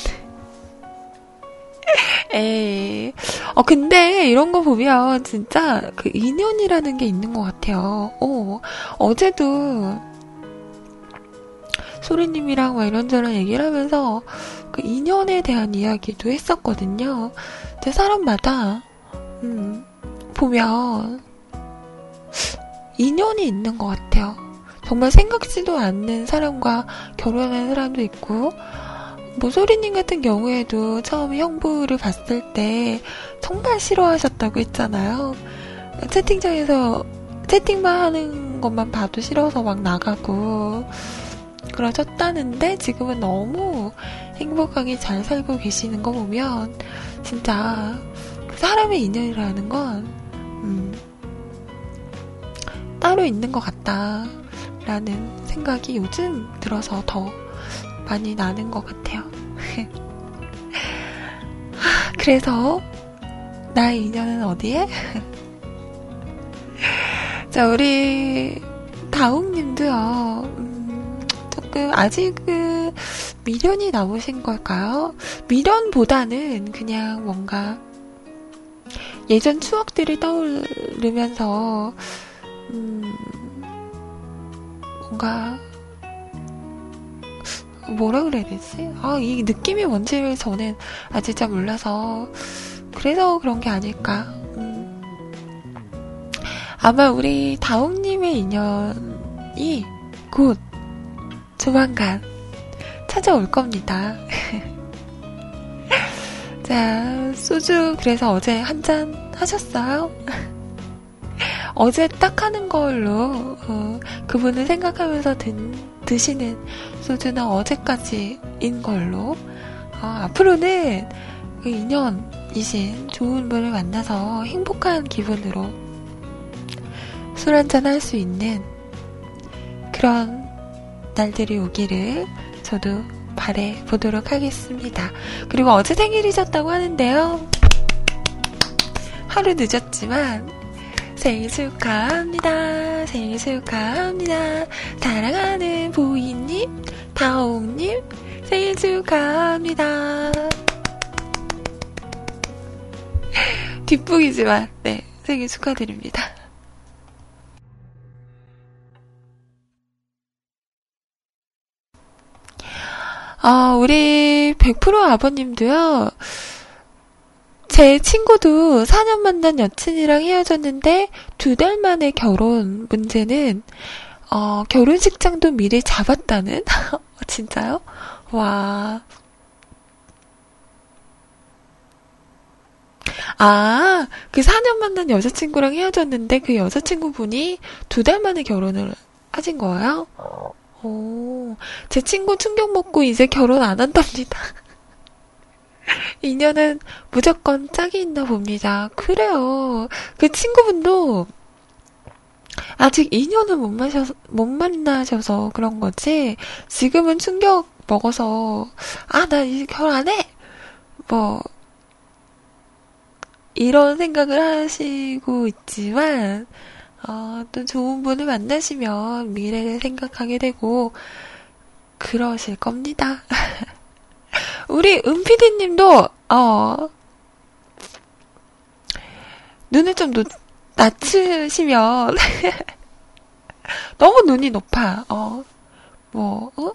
에이, 어, 근데 이런 거 보면 진짜 그 인연이라는 게 있는 것 같아요. 어, 어제도 소리님이랑 막 이런저런 얘기를 하면서 그 인연에 대한 이야기도 했었거든요. 근데 사람마다, 음, 보면 인연이 있는 것 같아요. 정말 생각지도 않는 사람과 결혼하는 사람도 있고, 모소리님 같은 경우에도 처음 형부를 봤을 때 정말 싫어하셨다고 했잖아요. 채팅장에서 채팅만 하는 것만 봐도 싫어서 막 나가고 그러셨다는데 지금은 너무 행복하게 잘 살고 계시는 거 보면 진짜 사람의 인연이라는 건 음, 따로 있는 것 같다라는 생각이 요즘 들어서 더 많이 나는 것 같아요. 그래서 나의 인연은 어디에? 자, 우리 다웅님도요. 음, 조금 아직은 미련이 남으신 걸까요? 미련보다는 그냥 뭔가 예전 추억들이 떠오르면서 음, 뭔가 뭐라 그래야 되지? 아, 이 느낌이 뭔지 저는 아직 잘 몰라서 그래서 그런 게 아닐까. 음. 아마 우리 다홍님의 인연이 곧 조만간 찾아올 겁니다. 자, 소주 그래서 어제 한잔 하셨어요? 어제 딱 하는 걸로 어, 그분을 생각하면서 든, 드시는 소주는 어제까지인 걸로 어, 앞으로는 그 인연이신 좋은 분을 만나서 행복한 기분으로 술 한잔 할 수 있는 그런 날들이 오기를 저도 바라보도록 하겠습니다. 그리고 어제 생일이셨다고 하는데요. 하루 늦었지만 생일 축하합니다. 생일 축하합니다. 사랑하는 보이님, 다홍님 생일 축하합니다. 뒷북이지만 네, 생일 축하드립니다. 아, 우리 백 퍼센트 아버님도요, 제 친구도 사 년 만난 여친이랑 헤어졌는데 두 달 만에 결혼 문제는, 어, 결혼식장도 미리 잡았다는? 진짜요? 와. 아, 그 사 년 만난 여자친구랑 헤어졌는데 그 여자친구분이 두 달 만에 결혼을 하신 거예요? 오, 제 친구 충격 먹고 이제 결혼 안 한답니다. 인연은 무조건 짝이 있나 봅니다. 그래요. 그 친구분도 아직 인연을 못 마셔서, 못 만나셔서 그런 거지. 지금은 충격 먹어서, 아, 나 이제 결혼 안 해! 뭐, 이런 생각을 하시고 있지만, 어, 또 좋은 분을 만나시면 미래를 생각하게 되고 그러실 겁니다. 우리 은피디님도 어, 눈을 좀 노, 낮추시면 너무 눈이 높아. 어, 뭐, 어?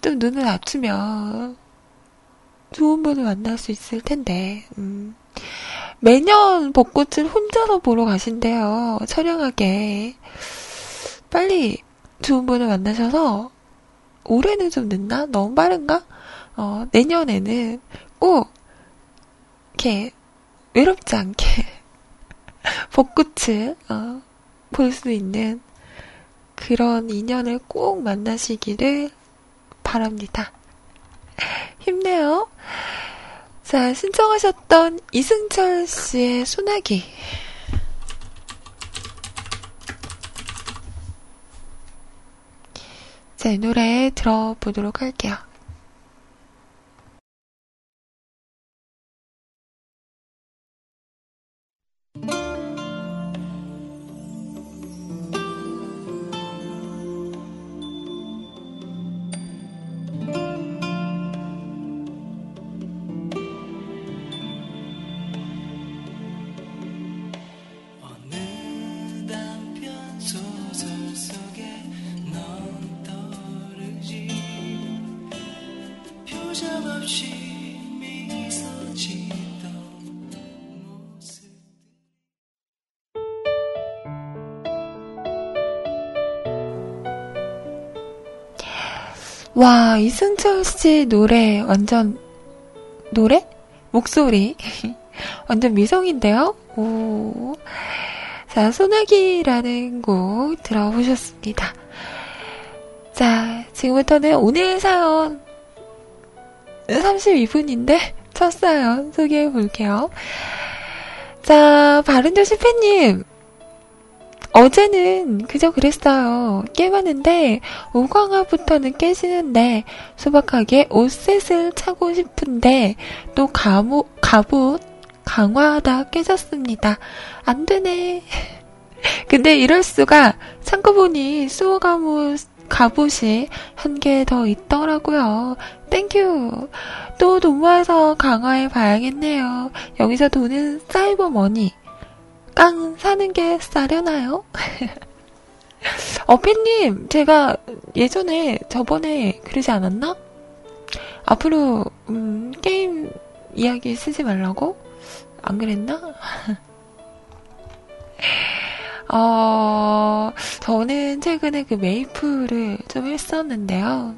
좀 눈을 낮추면 좋은 분을 만날 수 있을 텐데. 음. 매년 벚꽃을 혼자서 보러 가신대요. 처량하게. 빨리 좋은 분을 만나셔서, 올해는 좀 늦나? 너무 빠른가? 어, 내년에는 꼭, 이렇게, 외롭지 않게, 벚꽃을, 어, 볼 수 있는 그런 인연을 꼭 만나시기를 바랍니다. 힘내요. 자, 신청하셨던 이승철 씨의 소나기. 자, 이 노래 들어보도록 할게요. 와, 이승철 씨 노래 완전 노래? 목소리 완전 미성인데요? 오, 자, 소나기라는 곡 들어보셨습니다. 자, 지금부터는 오늘 사연 삼십이 분인데 첫 사연 소개해 볼게요. 자, 바른조 실패님, 어제는 그저 그랬어요. 깨봤는데 오광합부터는 깨지는데 소박하게 옷셋을 차고 싶은데 또 갑옷, 갑옷 강화하다 깨졌습니다. 안 되네. 근데 이럴 수가. 참고 보니 수호 갑옷, 갑옷이 한 개 더 있더라고요. 땡큐. 또 돈 모아서 강화해 봐야겠네요. 여기서 돈은 사이버머니. 깡 사는 게 싸려나요? 어피님, 제가 예전에 저번에 그러지 않았나? 앞으로 음, 게임 이야기 쓰지 말라고? 안 그랬나? 어, 저는 최근에 그 메이플을 좀 했었는데요.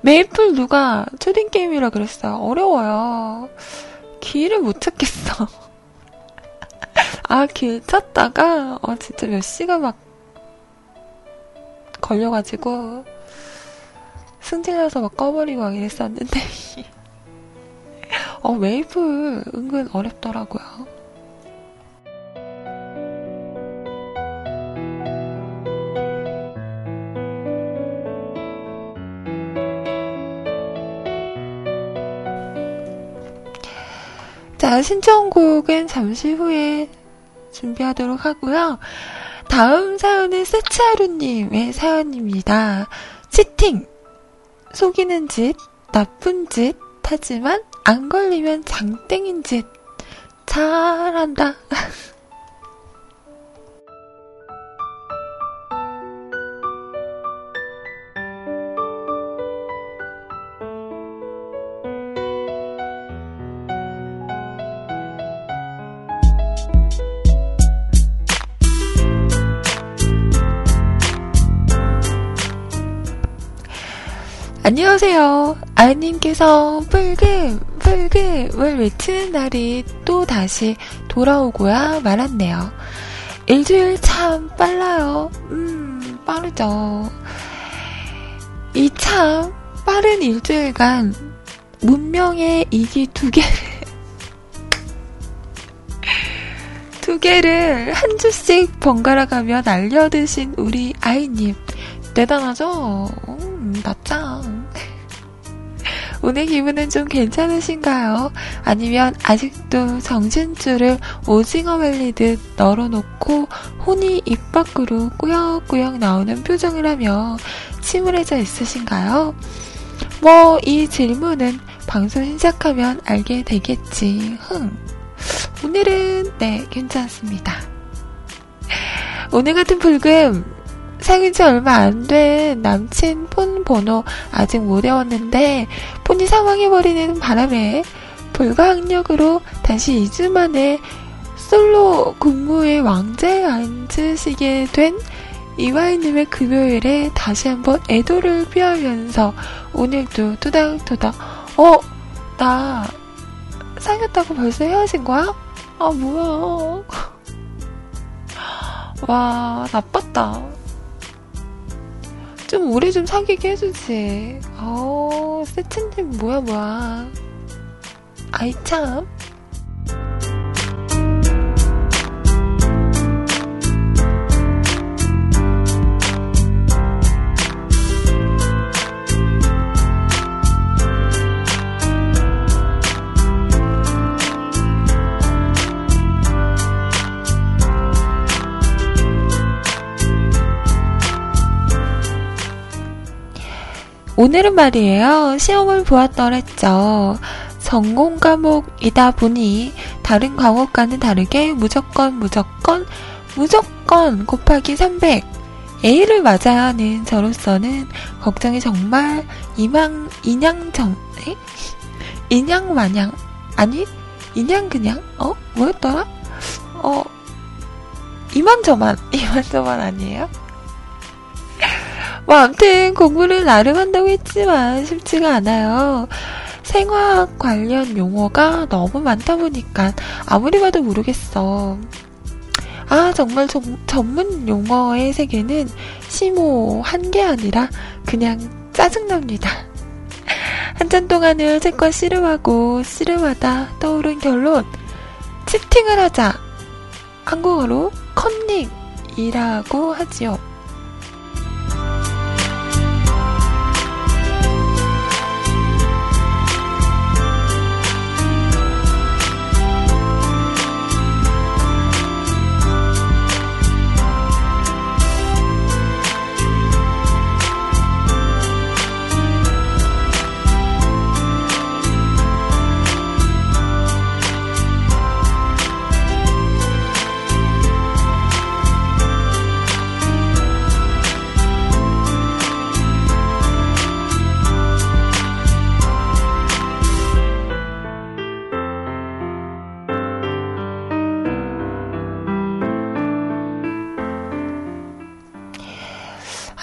메이플 누가 초딩 게임이라 그랬어요. 어려워요. 길을 못 찾겠어. 아, 길 찾다가 어, 진짜 몇 시간 막 걸려가지고 승질나서 막 꺼버리고 막 이랬었는데 어, 메이플 은근 어렵더라고요. 자, 신청곡은 잠시 후에 준비하도록 하고요. 다음 사연은 세치하루님의 사연입니다. 치팅! 속이는 짓, 나쁜 짓 하지만 안 걸리면 장땡인 짓 잘한다. 안녕하세요. 아이님께서 불금 불금을 외치는 날이 또 다시 돌아오고야 말았네요. 일주일 참 빨라요. 음 빠르죠. 이 참 빠른 일주일간 문명의 이기 두 개를 두 개를 한 주씩 번갈아 가며 날려드신 우리 아이님 대단하죠? 음, 맞짱. 오늘 기분은 좀 괜찮으신가요? 아니면 아직도 정신줄을 오징어 말리듯 널어놓고 혼이 입 밖으로 꾸역꾸역 나오는 표정을 하며 침울해져 있으신가요? 뭐 이 질문은 방송 시작하면 알게 되겠지. 흥. 오늘은 네 괜찮습니다. 오늘 같은 불금 사귄 지 얼마 안 된 남친 폰 번호 아직 못 외웠는데 폰이 사망해버리는 바람에 불가항력으로 다시 이 주 만에 솔로 군무의 왕좌에 앉으시게 된 이와이님의 금요일에 다시 한번 애도를 표하면서 오늘도 토닥토닥 어? 나 사귀었다고 벌써 헤어진 거야? 아 뭐야. 와 나빴다. 좀 오래 좀 사귀게 해주지. 어, 세친님 뭐야 뭐야. 아이 참. 오늘은 말이에요. 시험을 보았더랬죠. 전공 과목이다 보니 다른 과목과는 다르게 무조건 무조건 무조건 곱하기 삼백 A를 맞아야 하는 저로서는 걱정이 정말 이망 인양정 에? 인양마냥 아니 인양그냥 어? 뭐였더라? 어 이만저만 이만저만 아니에요? 뭐 아무튼 공부를 나름 한다고 했지만 쉽지가 않아요. 생화학 관련 용어가 너무 많다 보니까 아무리 봐도 모르겠어. 아 정말 저, 전문 용어의 세계는 심오 한 게 아니라 그냥 짜증납니다. 한참 동안을 채권 씨름하고 씨름하다 떠오른 결론 치팅을 하자. 한국어로 컨닝이라고 하지요.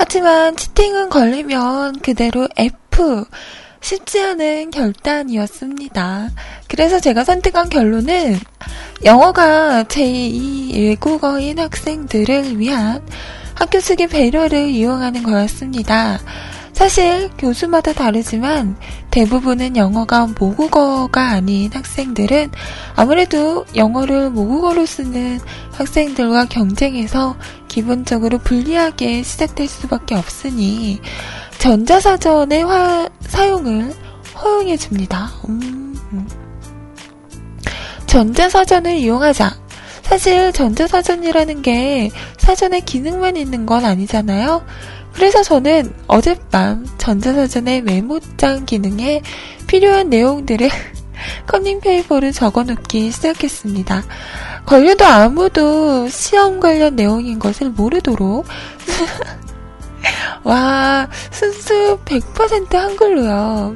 하지만 치팅은 걸리면 그대로 F. 쉽지 않은 결단이었습니다. 그래서 제가 선택한 결론은 영어가 제이 외국어인 학생들을 위한 학교 측의 배려를 이용하는 거였습니다. 사실 교수마다 다르지만 대부분은 영어가 모국어가 아닌 학생들은 아무래도 영어를 모국어로 쓰는 학생들과 경쟁해서 기본적으로 불리하게 시작될 수밖에 없으니 전자사전의 화, 사용을 허용해줍니다. 음. 전자사전을 이용하자. 사실 전자사전이라는 게 사전의 기능만 있는 건 아니잖아요. 그래서 저는 어젯밤 전자사전의 메모장 기능에 필요한 내용들을 커닝페이퍼로 적어놓기 시작했습니다. 걸려도 아무도 시험 관련 내용인 것을 모르도록 와, 순수 백 퍼센트 한글로요.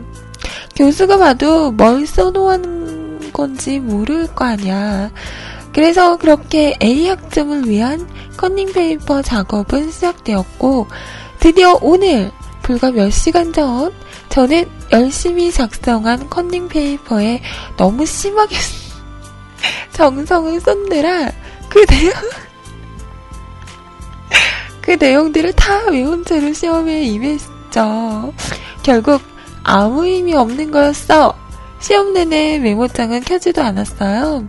교수가 봐도 뭘 써놓은 건지 모를 거 아니야. 그래서 그렇게 A 학점을 위한 커닝페이퍼 작업은 시작되었고 드디어 오늘 불과 몇 시간 전 저는 열심히 작성한 커닝페이퍼에 너무 심하게 정성을 쏟느라 그 내용 그 내용들을 다 외운 채로 시험에 임했죠. 결국 아무 의미 없는 거였어. 시험 내내 메모장은 켜지도 않았어요.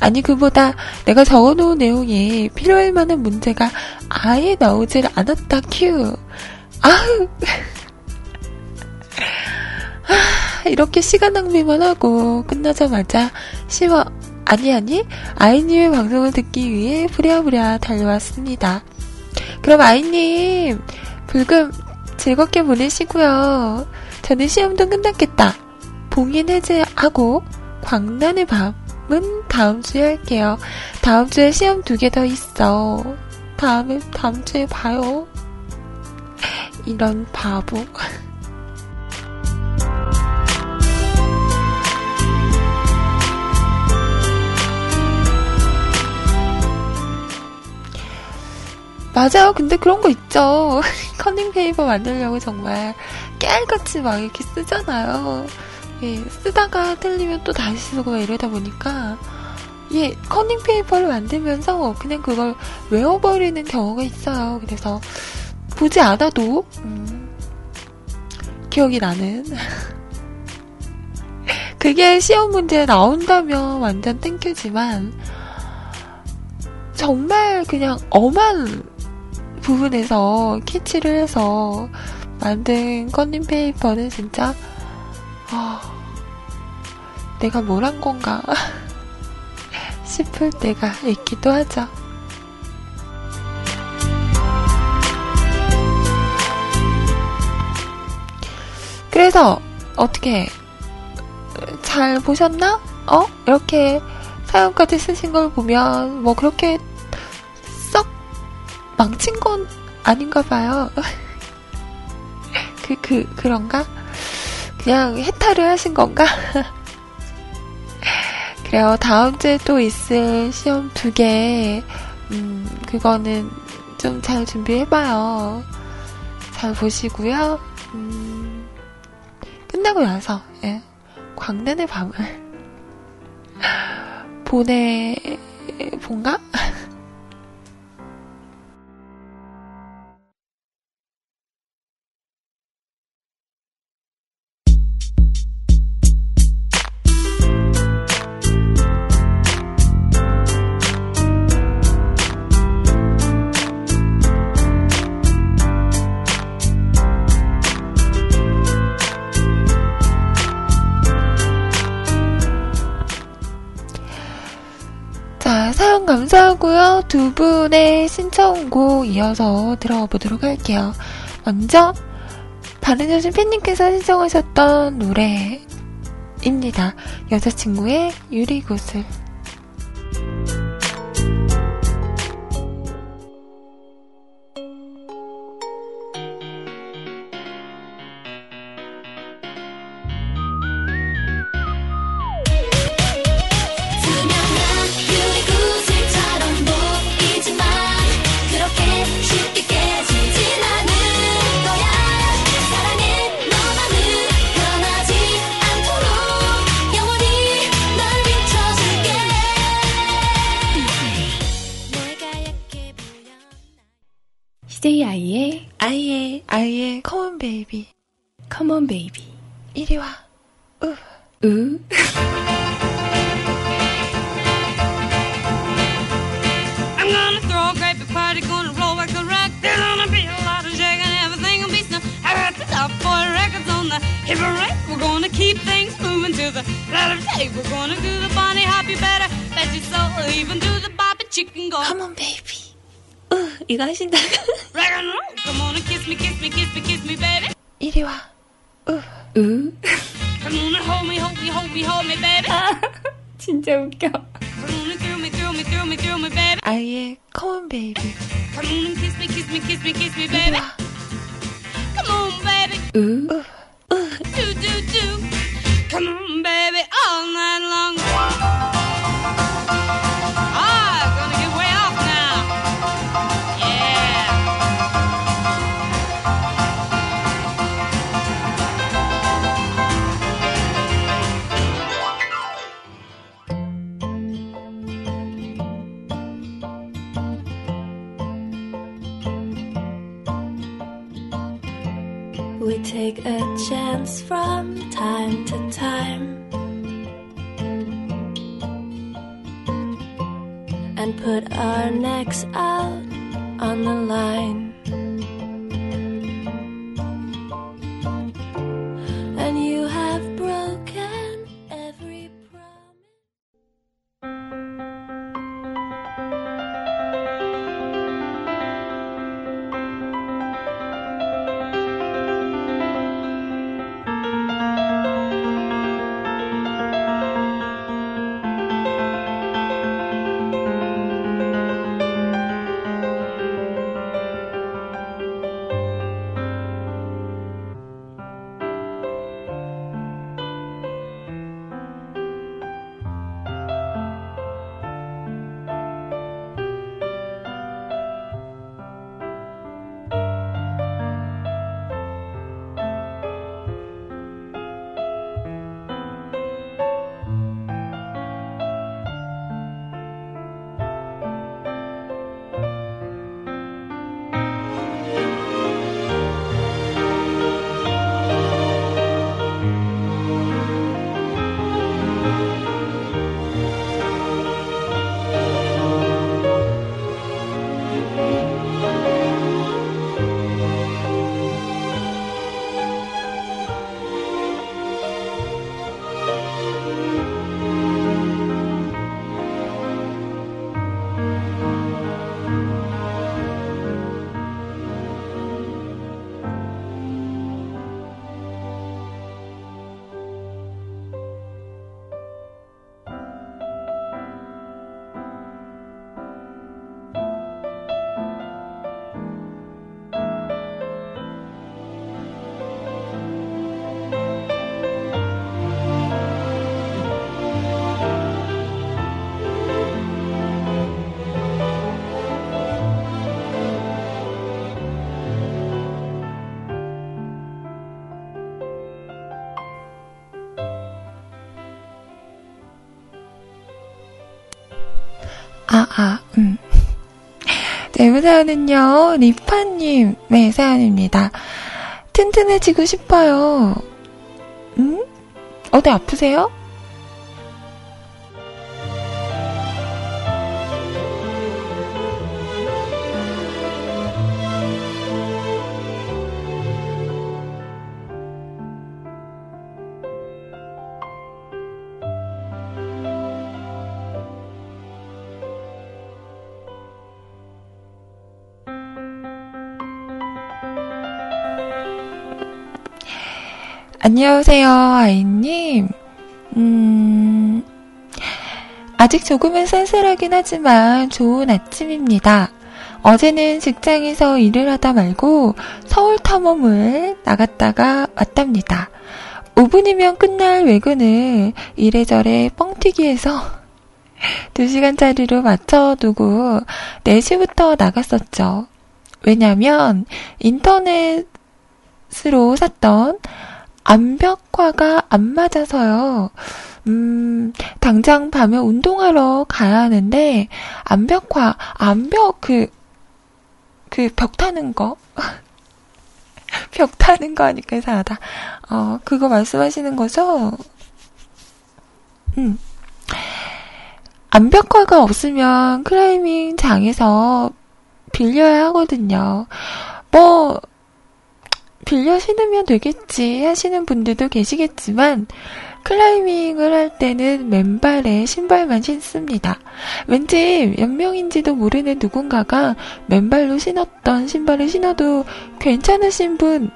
아니 그보다 내가 적어놓은 내용이 필요할 만한 문제가 아예 나오질 않았다 큐. 아우 이렇게 시간 낭비만 하고 끝나자마자 시워 아니 아니 아이님의 방송을 듣기 위해 부랴부랴 달려왔습니다. 그럼 아이님 불금 즐겁게 보내시고요. 저는 시험도 끝났겠다. 봉인 해제하고 광란의 밤은 다음 주에 할게요. 다음 주에 시험 두 개 더 있어. 다음에 다음 주에 봐요. 이런 바보. 맞아요. 근데 그런 거 있죠. 커닝페이퍼 만들려고 정말 깨알같이 막 이렇게 쓰잖아요. 예, 쓰다가 틀리면 또 다시 쓰고 이러다 보니까 예, 커닝페이퍼를 만들면서 그냥 그걸 외워버리는 경우가 있어요. 그래서 보지 않아도 음, 기억이 나는 그게 시험 문제에 나온다면 완전 땡큐지만 정말 그냥 엄한 부분에서 캐치를 해서 만든 커닝페이퍼는 진짜 어, 내가 뭘 한 건가 싶을 때가 있기도 하죠. 그래서 어떻게 잘 보셨나? 어? 이렇게 사연까지 쓰신 걸 보면 뭐 그렇게 썩 망친 건 아닌가 봐요. 그, 그, 그런가? 그냥 해탈을 하신 건가? 그래요. 다음 주에 또 있을 시험 두 개, 음, 그거는 좀 잘 준비해봐요. 잘 보시고요. 음, 끝나고 나서, 예. 광란의 밤을. 보내본가? 감사하고요. 두 분의 신청곡 이어서 들어보도록 할게요. 먼저 바른여신 팬님께서 신청하셨던 노래입니다. 여자친구의 유리구슬. 쉽게 깨지진 않을 거야. 사랑해 너만을. 제이아이의 아이의 아이의 Come on baby Come on baby 이리 와 우 우 I'm gonna throw a great big party gonna roll like a wreck There's gonna be a lot of shaking everything will be snow I got the top boy records on the hip and right We're gonna keep things moving to the light of day We're gonna do the Bonnie Hop you better bet your soul Even do the Bobby Chicken go Come on baby 으, 이거 하신다. Come on and kiss me, kiss me, kiss me, kiss me, baby. 이리 와. 으, 으. Come on and hold me, hold me, hold me, hold me, baby. 아, 진짜 웃겨. Come on and throw me, throw me, throw me, throw me, baby. 아이의 Come on, baby. Come on and kiss me, kiss me, kiss me, kiss me, baby. Come on, baby. 으, 으, 으. Do, do, do. Come on, baby, all night long. We take a chance from time to time and put our necks out on the line and you have broken every 아, 아, 음. 다음 사연은요, 리파님의 사연입니다. 튼튼해지고 싶어요. 음? 어디 아프세요? 안녕하세요, 아이님. 음, 아직 조금은 쌀쌀하긴 하지만 좋은 아침입니다. 어제는 직장에서 일을 하다 말고 서울 탐험을 나갔다가 왔답니다. 오 분이면 끝날 외근을 이래저래 뻥튀기해서 두 시간짜리로 맞춰두고 네 시부터 나갔었죠. 왜냐면 인터넷으로 샀던 암벽화가 안 맞아서요. 음, 당장 밤에 운동하러 가야 하는데, 암벽화, 암벽, 그, 그 벽 타는 거 벽 타는 거 하니까 이상하다. 어, 그거 말씀하시는 거죠? 음. 암벽화가 없으면 클라이밍 장에서 빌려야 하거든요. 뭐 빌려 신으면 되겠지 하시는 분들도 계시겠지만 클라이밍을 할 때는 맨발에 신발만 신습니다. 왠지 몇 명인지도 모르는 누군가가 맨발로 신었던 신발을 신어도 괜찮으신 분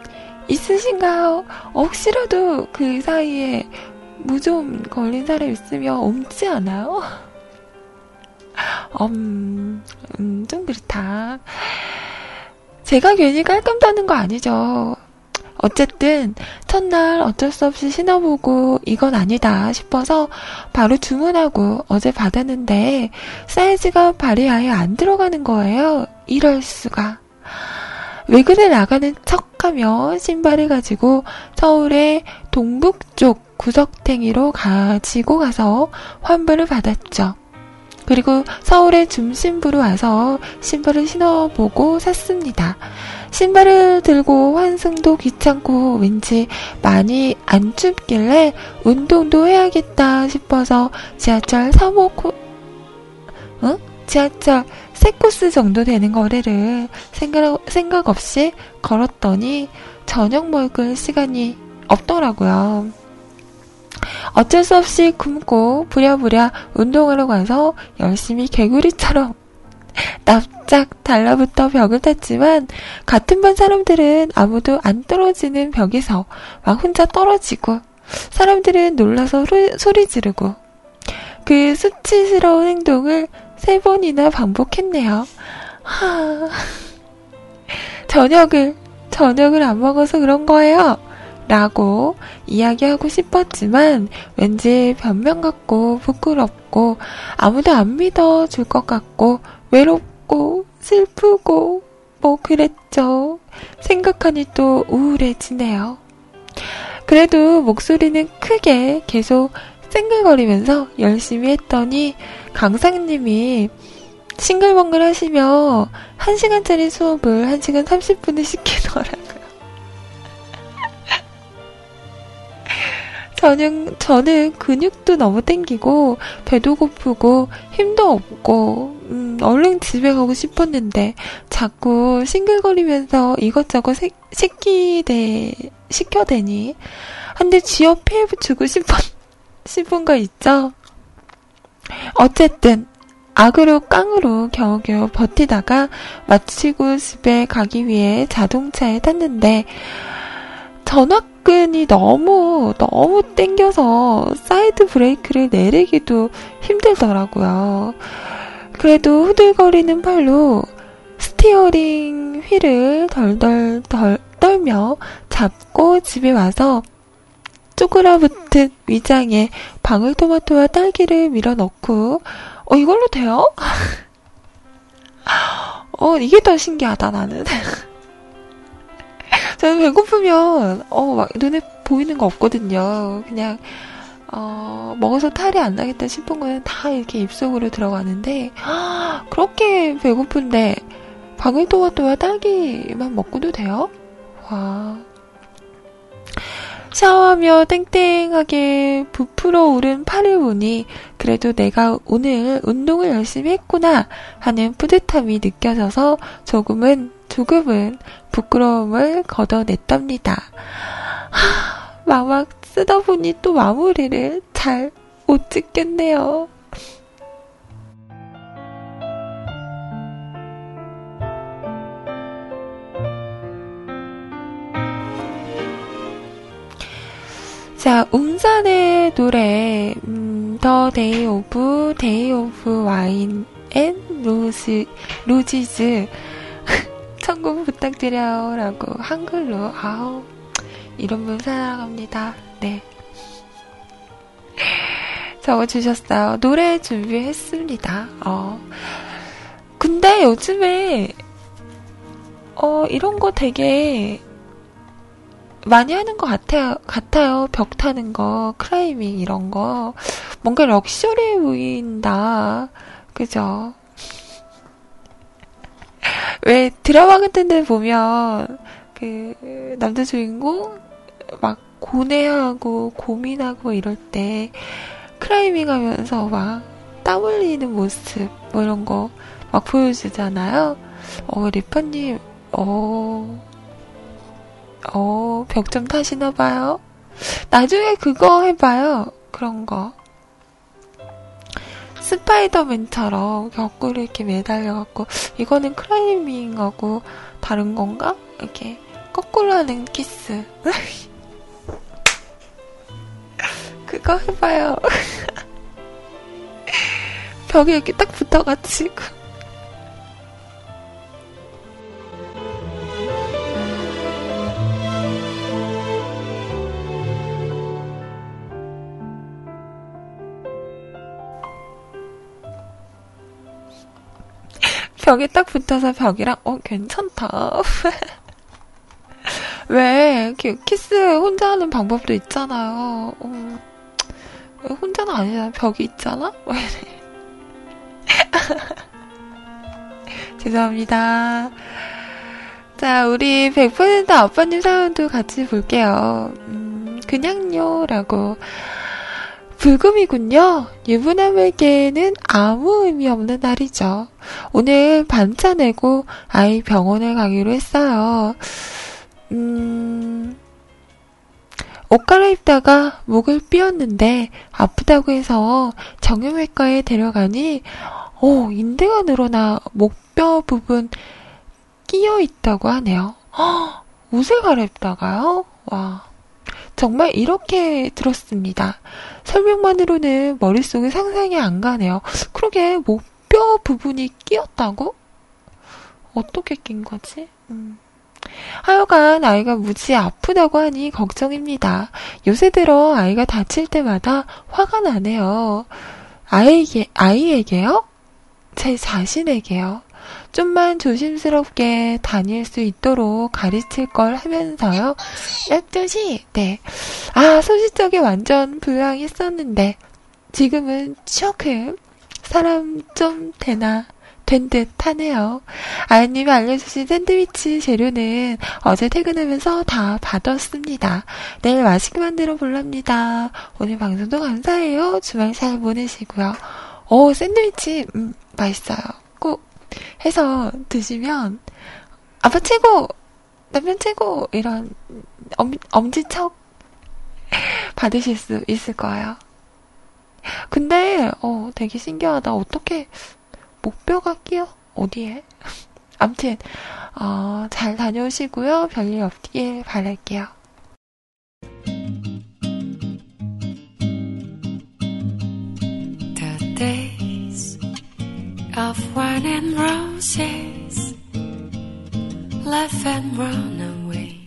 있으신가요? 혹시라도 그 사이에 무좀 걸린 사람 있으면 엄지 않아요? 음, 음, 좀 그렇다. 제가 괜히 깔끔 따는 거 아니죠. 어쨌든 첫날 어쩔 수 없이 신어보고 이건 아니다 싶어서 바로 주문하고 어제 받았는데 사이즈가 발이 아예 안 들어가는 거예요. 이럴 수가. 외근에 나가는 척하며 신발을 가지고 서울의 동북쪽 구석탱이로 가지고 가서 환불을 받았죠. 그리고 서울의 중심부로 와서 신발을 신어보고 샀습니다. 신발을 들고 환승도 귀찮고 왠지 많이 안 춥길래 운동도 해야겠다 싶어서 지하철 삼 호 코... 응? 지하철 세 코스 정도 되는 거리를 생각, 생각 없이 걸었더니 저녁 먹을 시간이 없더라고요. 어쩔 수 없이 굶고 부랴부랴 운동하러 가서 열심히 개구리처럼 납작 달라붙어 벽을 탔지만 같은 반 사람들은 아무도 안 떨어지는 벽에서 막 혼자 떨어지고 사람들은 놀라서 로, 소리 지르고 그 수치스러운 행동을 세 번이나 반복했네요. 하... 저녁을 저녁을 안 먹어서 그런 거예요. 라고 이야기하고 싶었지만 왠지 변명 같고 부끄럽고 아무도 안 믿어줄 것 같고 외롭고 슬프고 뭐 그랬죠. 생각하니 또 우울해지네요. 그래도 목소리는 크게 계속 쌩글거리면서 열심히 했더니 강사님이 싱글벙글 하시며 한 시간짜리 수업을 한 시간 삼십 분을 시키더라고요. 저는, 저는 근육도 너무 땡기고 배도 고프고 힘도 없고 음, 얼른 집에 가고 싶었는데 자꾸 싱글거리면서 이것저것 세, 시키대, 시켜대니 한데 쥐어 피해 붙이고 싶은, 싶은 거 있죠? 어쨌든 악으로 깡으로 겨우겨우 버티다가 마치고 집에 가기 위해 자동차에 탔는데 전화끈이 너무 너무 땡겨서 사이드 브레이크를 내리기도 힘들더라고요. 그래도 후들거리는 팔로 스티어링 휠을 덜덜 덜 떨며 잡고 집에 와서 쪼그라붙은 위장에 방울토마토와 딸기를 밀어넣고 어 이걸로 돼요? 어 이게 더 신기하다 나는. 저는 배고프면 어 막 눈에 보이는 거 없거든요. 그냥 어 먹어서 탈이 안 나겠다 싶은 거는 다 이렇게 입속으로 들어가는데 허, 그렇게 배고픈데 방울토마토와 딸기만 먹고도 돼요? 와. 샤워하며 땡땡하게 부풀어 오른 팔을 보니 그래도 내가 오늘 운동을 열심히 했구나 하는 뿌듯함이 느껴져서 조금은 조금은 부끄러움을 걷어냈답니다. 하, 마막 쓰다 보니 또 마무리를 잘 못 찍겠네요. 자, 웅산의 노래 음, The Day of Day of Wine and Rose, Roses 청구 부탁드려요 라고 한글로. 아우 이런 분 사랑합니다. 네 적어주셨어요. 노래 준비했습니다. 어 근데 요즘에 어 이런 거 되게 많이 하는 것 같아요. 같아요. 벽 타는 거, 클라이밍 이런 거 뭔가 럭셔리해 보인다. 그죠? 왜 드라마 같은 데 보면 그 남자 주인공 막 고뇌하고 고민하고 이럴 때 크라이밍 하면서 막 땀 흘리는 모습 뭐 이런 거 막 보여주잖아요. 어, 리파님, 어, 어, 벽 좀 타시나봐요. 나중에 그거 해봐요. 그런 거. 스파이더맨처럼 벽구를 이렇게 매달려갖고, 이거는 클라이밍하고 다른 건가? 이렇게 거꾸로 하는 키스. 그거 해봐요. 벽에 이렇게 딱 붙어가지고. 벽에 딱 붙어서 벽이랑 어 괜찮다. 왜 이렇게 키스 혼자 하는 방법도 있잖아요. 어, 혼자는 아니잖아. 벽이 있잖아. 죄송합니다. 자, 우리 백 퍼센트 아빠님 사연도 같이 볼게요. 음, 그냥요 라고. 불금이군요. 유부남에게는 아무 의미 없는 날이죠. 오늘 반차 내고 아이 병원에 가기로 했어요. 음, 옷 갈아입다가 목을 삐었는데 아프다고 해서 정형외과에 데려가니 오, 인대가 늘어나 목뼈 부분 끼어 있다고 하네요. 허, 옷을 갈아입다가요? 와... 정말 이렇게 들었습니다. 설명만으로는 머릿속에 상상이 안 가네요. 그러게 목뼈 부분이 끼었다고? 어떻게 낀 거지? 음. 하여간 아이가 무지 아프다고 하니 걱정입니다. 요새 들어 아이가 다칠 때마다 화가 나네요. 아이에게, 아이에게요? 제 자신에게요. 좀만 조심스럽게 다닐 수 있도록 가르칠 걸 하면서요. 열두 시, 네. 아, 소시적에 완전 불황했었는데, 지금은 조금 사람 좀 되나, 된 듯 하네요. 아이님이 알려주신 샌드위치 재료는 어제 퇴근하면서 다 받았습니다. 내일 맛있게 만들어 볼랍니다. 오늘 방송도 감사해요. 주말 잘 보내시고요. 오, 샌드위치, 음, 맛있어요. 꼭. 해서 드시면 아빠 최고! 남편 최고! 이런 엄, 엄지척 받으실 수 있을 거예요. 근데 어 되게 신기하다. 어떻게 목뼈가 끼어? 어디에? 암튼 어, 잘 다녀오시고요. 별일 없길 바랄게요. 다데 of wine and roses, laugh and run away,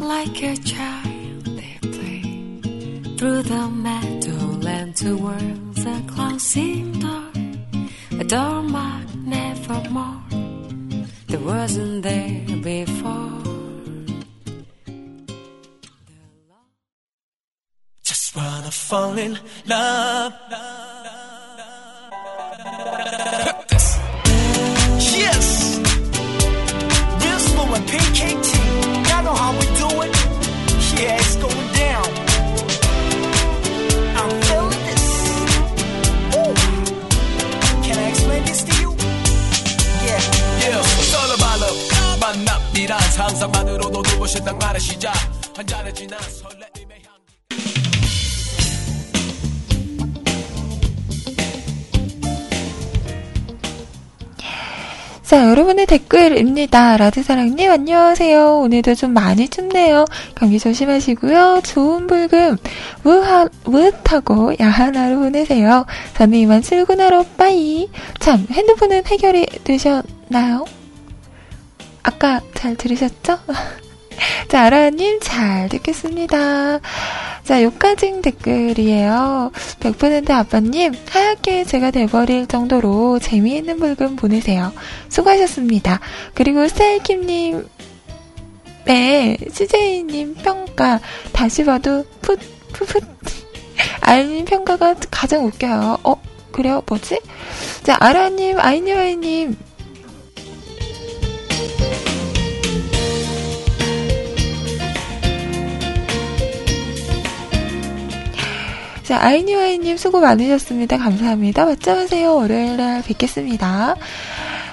like a child they play, through the meadowland to worlds a closing door, a door marked nevermore, that wasn't there before. Just wanna fall in love, love. Yes, Real Slow and P K T, y'all know how we do it. Yeah, it's going down. I'm feeling this. Woo. Can I explain this to you? Yeah, yeah. It's all about love. 만남이란 상상만으로도 눈부신 딱 말의 시작. 한 잔에 지나 설레임의 향. 자, 여러분의 댓글입니다. 라드사랑님 안녕하세요. 오늘도 좀 많이 춥네요. 감기 조심하시고요. 좋은 불금 우하, 우하고 야한 하루 보내세요. 저는 이만 출근하러 빠이. 참, 핸드폰은 해결이 되셨나요? 아까 잘 들으셨죠? 자, 아라님 잘 듣겠습니다. 자, 요까진 댓글이에요. 백 퍼센트 아빠님, 하얗게 제가 돼버릴 정도로 재미있는 불금 보내세요. 수고하셨습니다. 그리고 스타일킴님의 씨제이님 평가, 다시 봐도 풋, 풋풋. 아이님 평가가 가장 웃겨요. 어, 그래요? 뭐지? 자, 아라님, 아이님, 아이님. 자, 아이니와이님 수고 많으셨습니다. 감사합니다. 맞짱하세요. 월요일날 뵙겠습니다.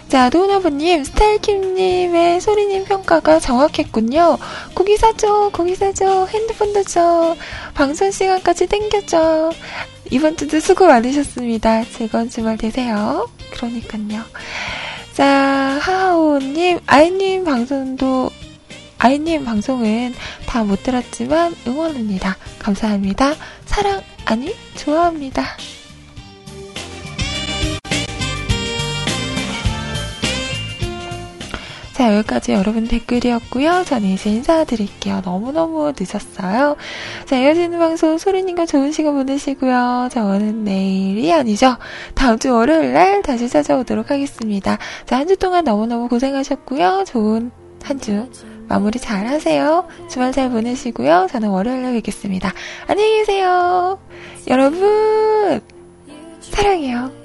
자, 도훈아부님, 스타일킴님의 소리님 평가가 정확했군요. 고기 사줘, 고기 사줘, 핸드폰도 줘, 방송 시간까지 땡겨줘. 이번 주도 수고 많으셨습니다. 즐거운 주말 되세요. 그러니까요. 자, 하하오님, 아이님 방송도, 아이님 방송은 다 못 들었지만 응원합니다. 감사합니다. 사랑, 아니, 좋아합니다. 자, 여기까지 여러분 댓글이었고요. 저는 이제 인사드릴게요. 너무너무 늦었어요. 자, 이어지는 방송 소리님과 좋은 시간 보내시고요. 저는 내일이 아니죠. 다음 주 월요일날 다시 찾아오도록 하겠습니다. 자, 한 주 동안 너무너무 고생하셨고요. 좋은 한 주 마무리 잘 하세요. 주말 잘 보내시고요. 저는 월요일날 뵙겠습니다. 안녕히 계세요. 여러분 사랑해요.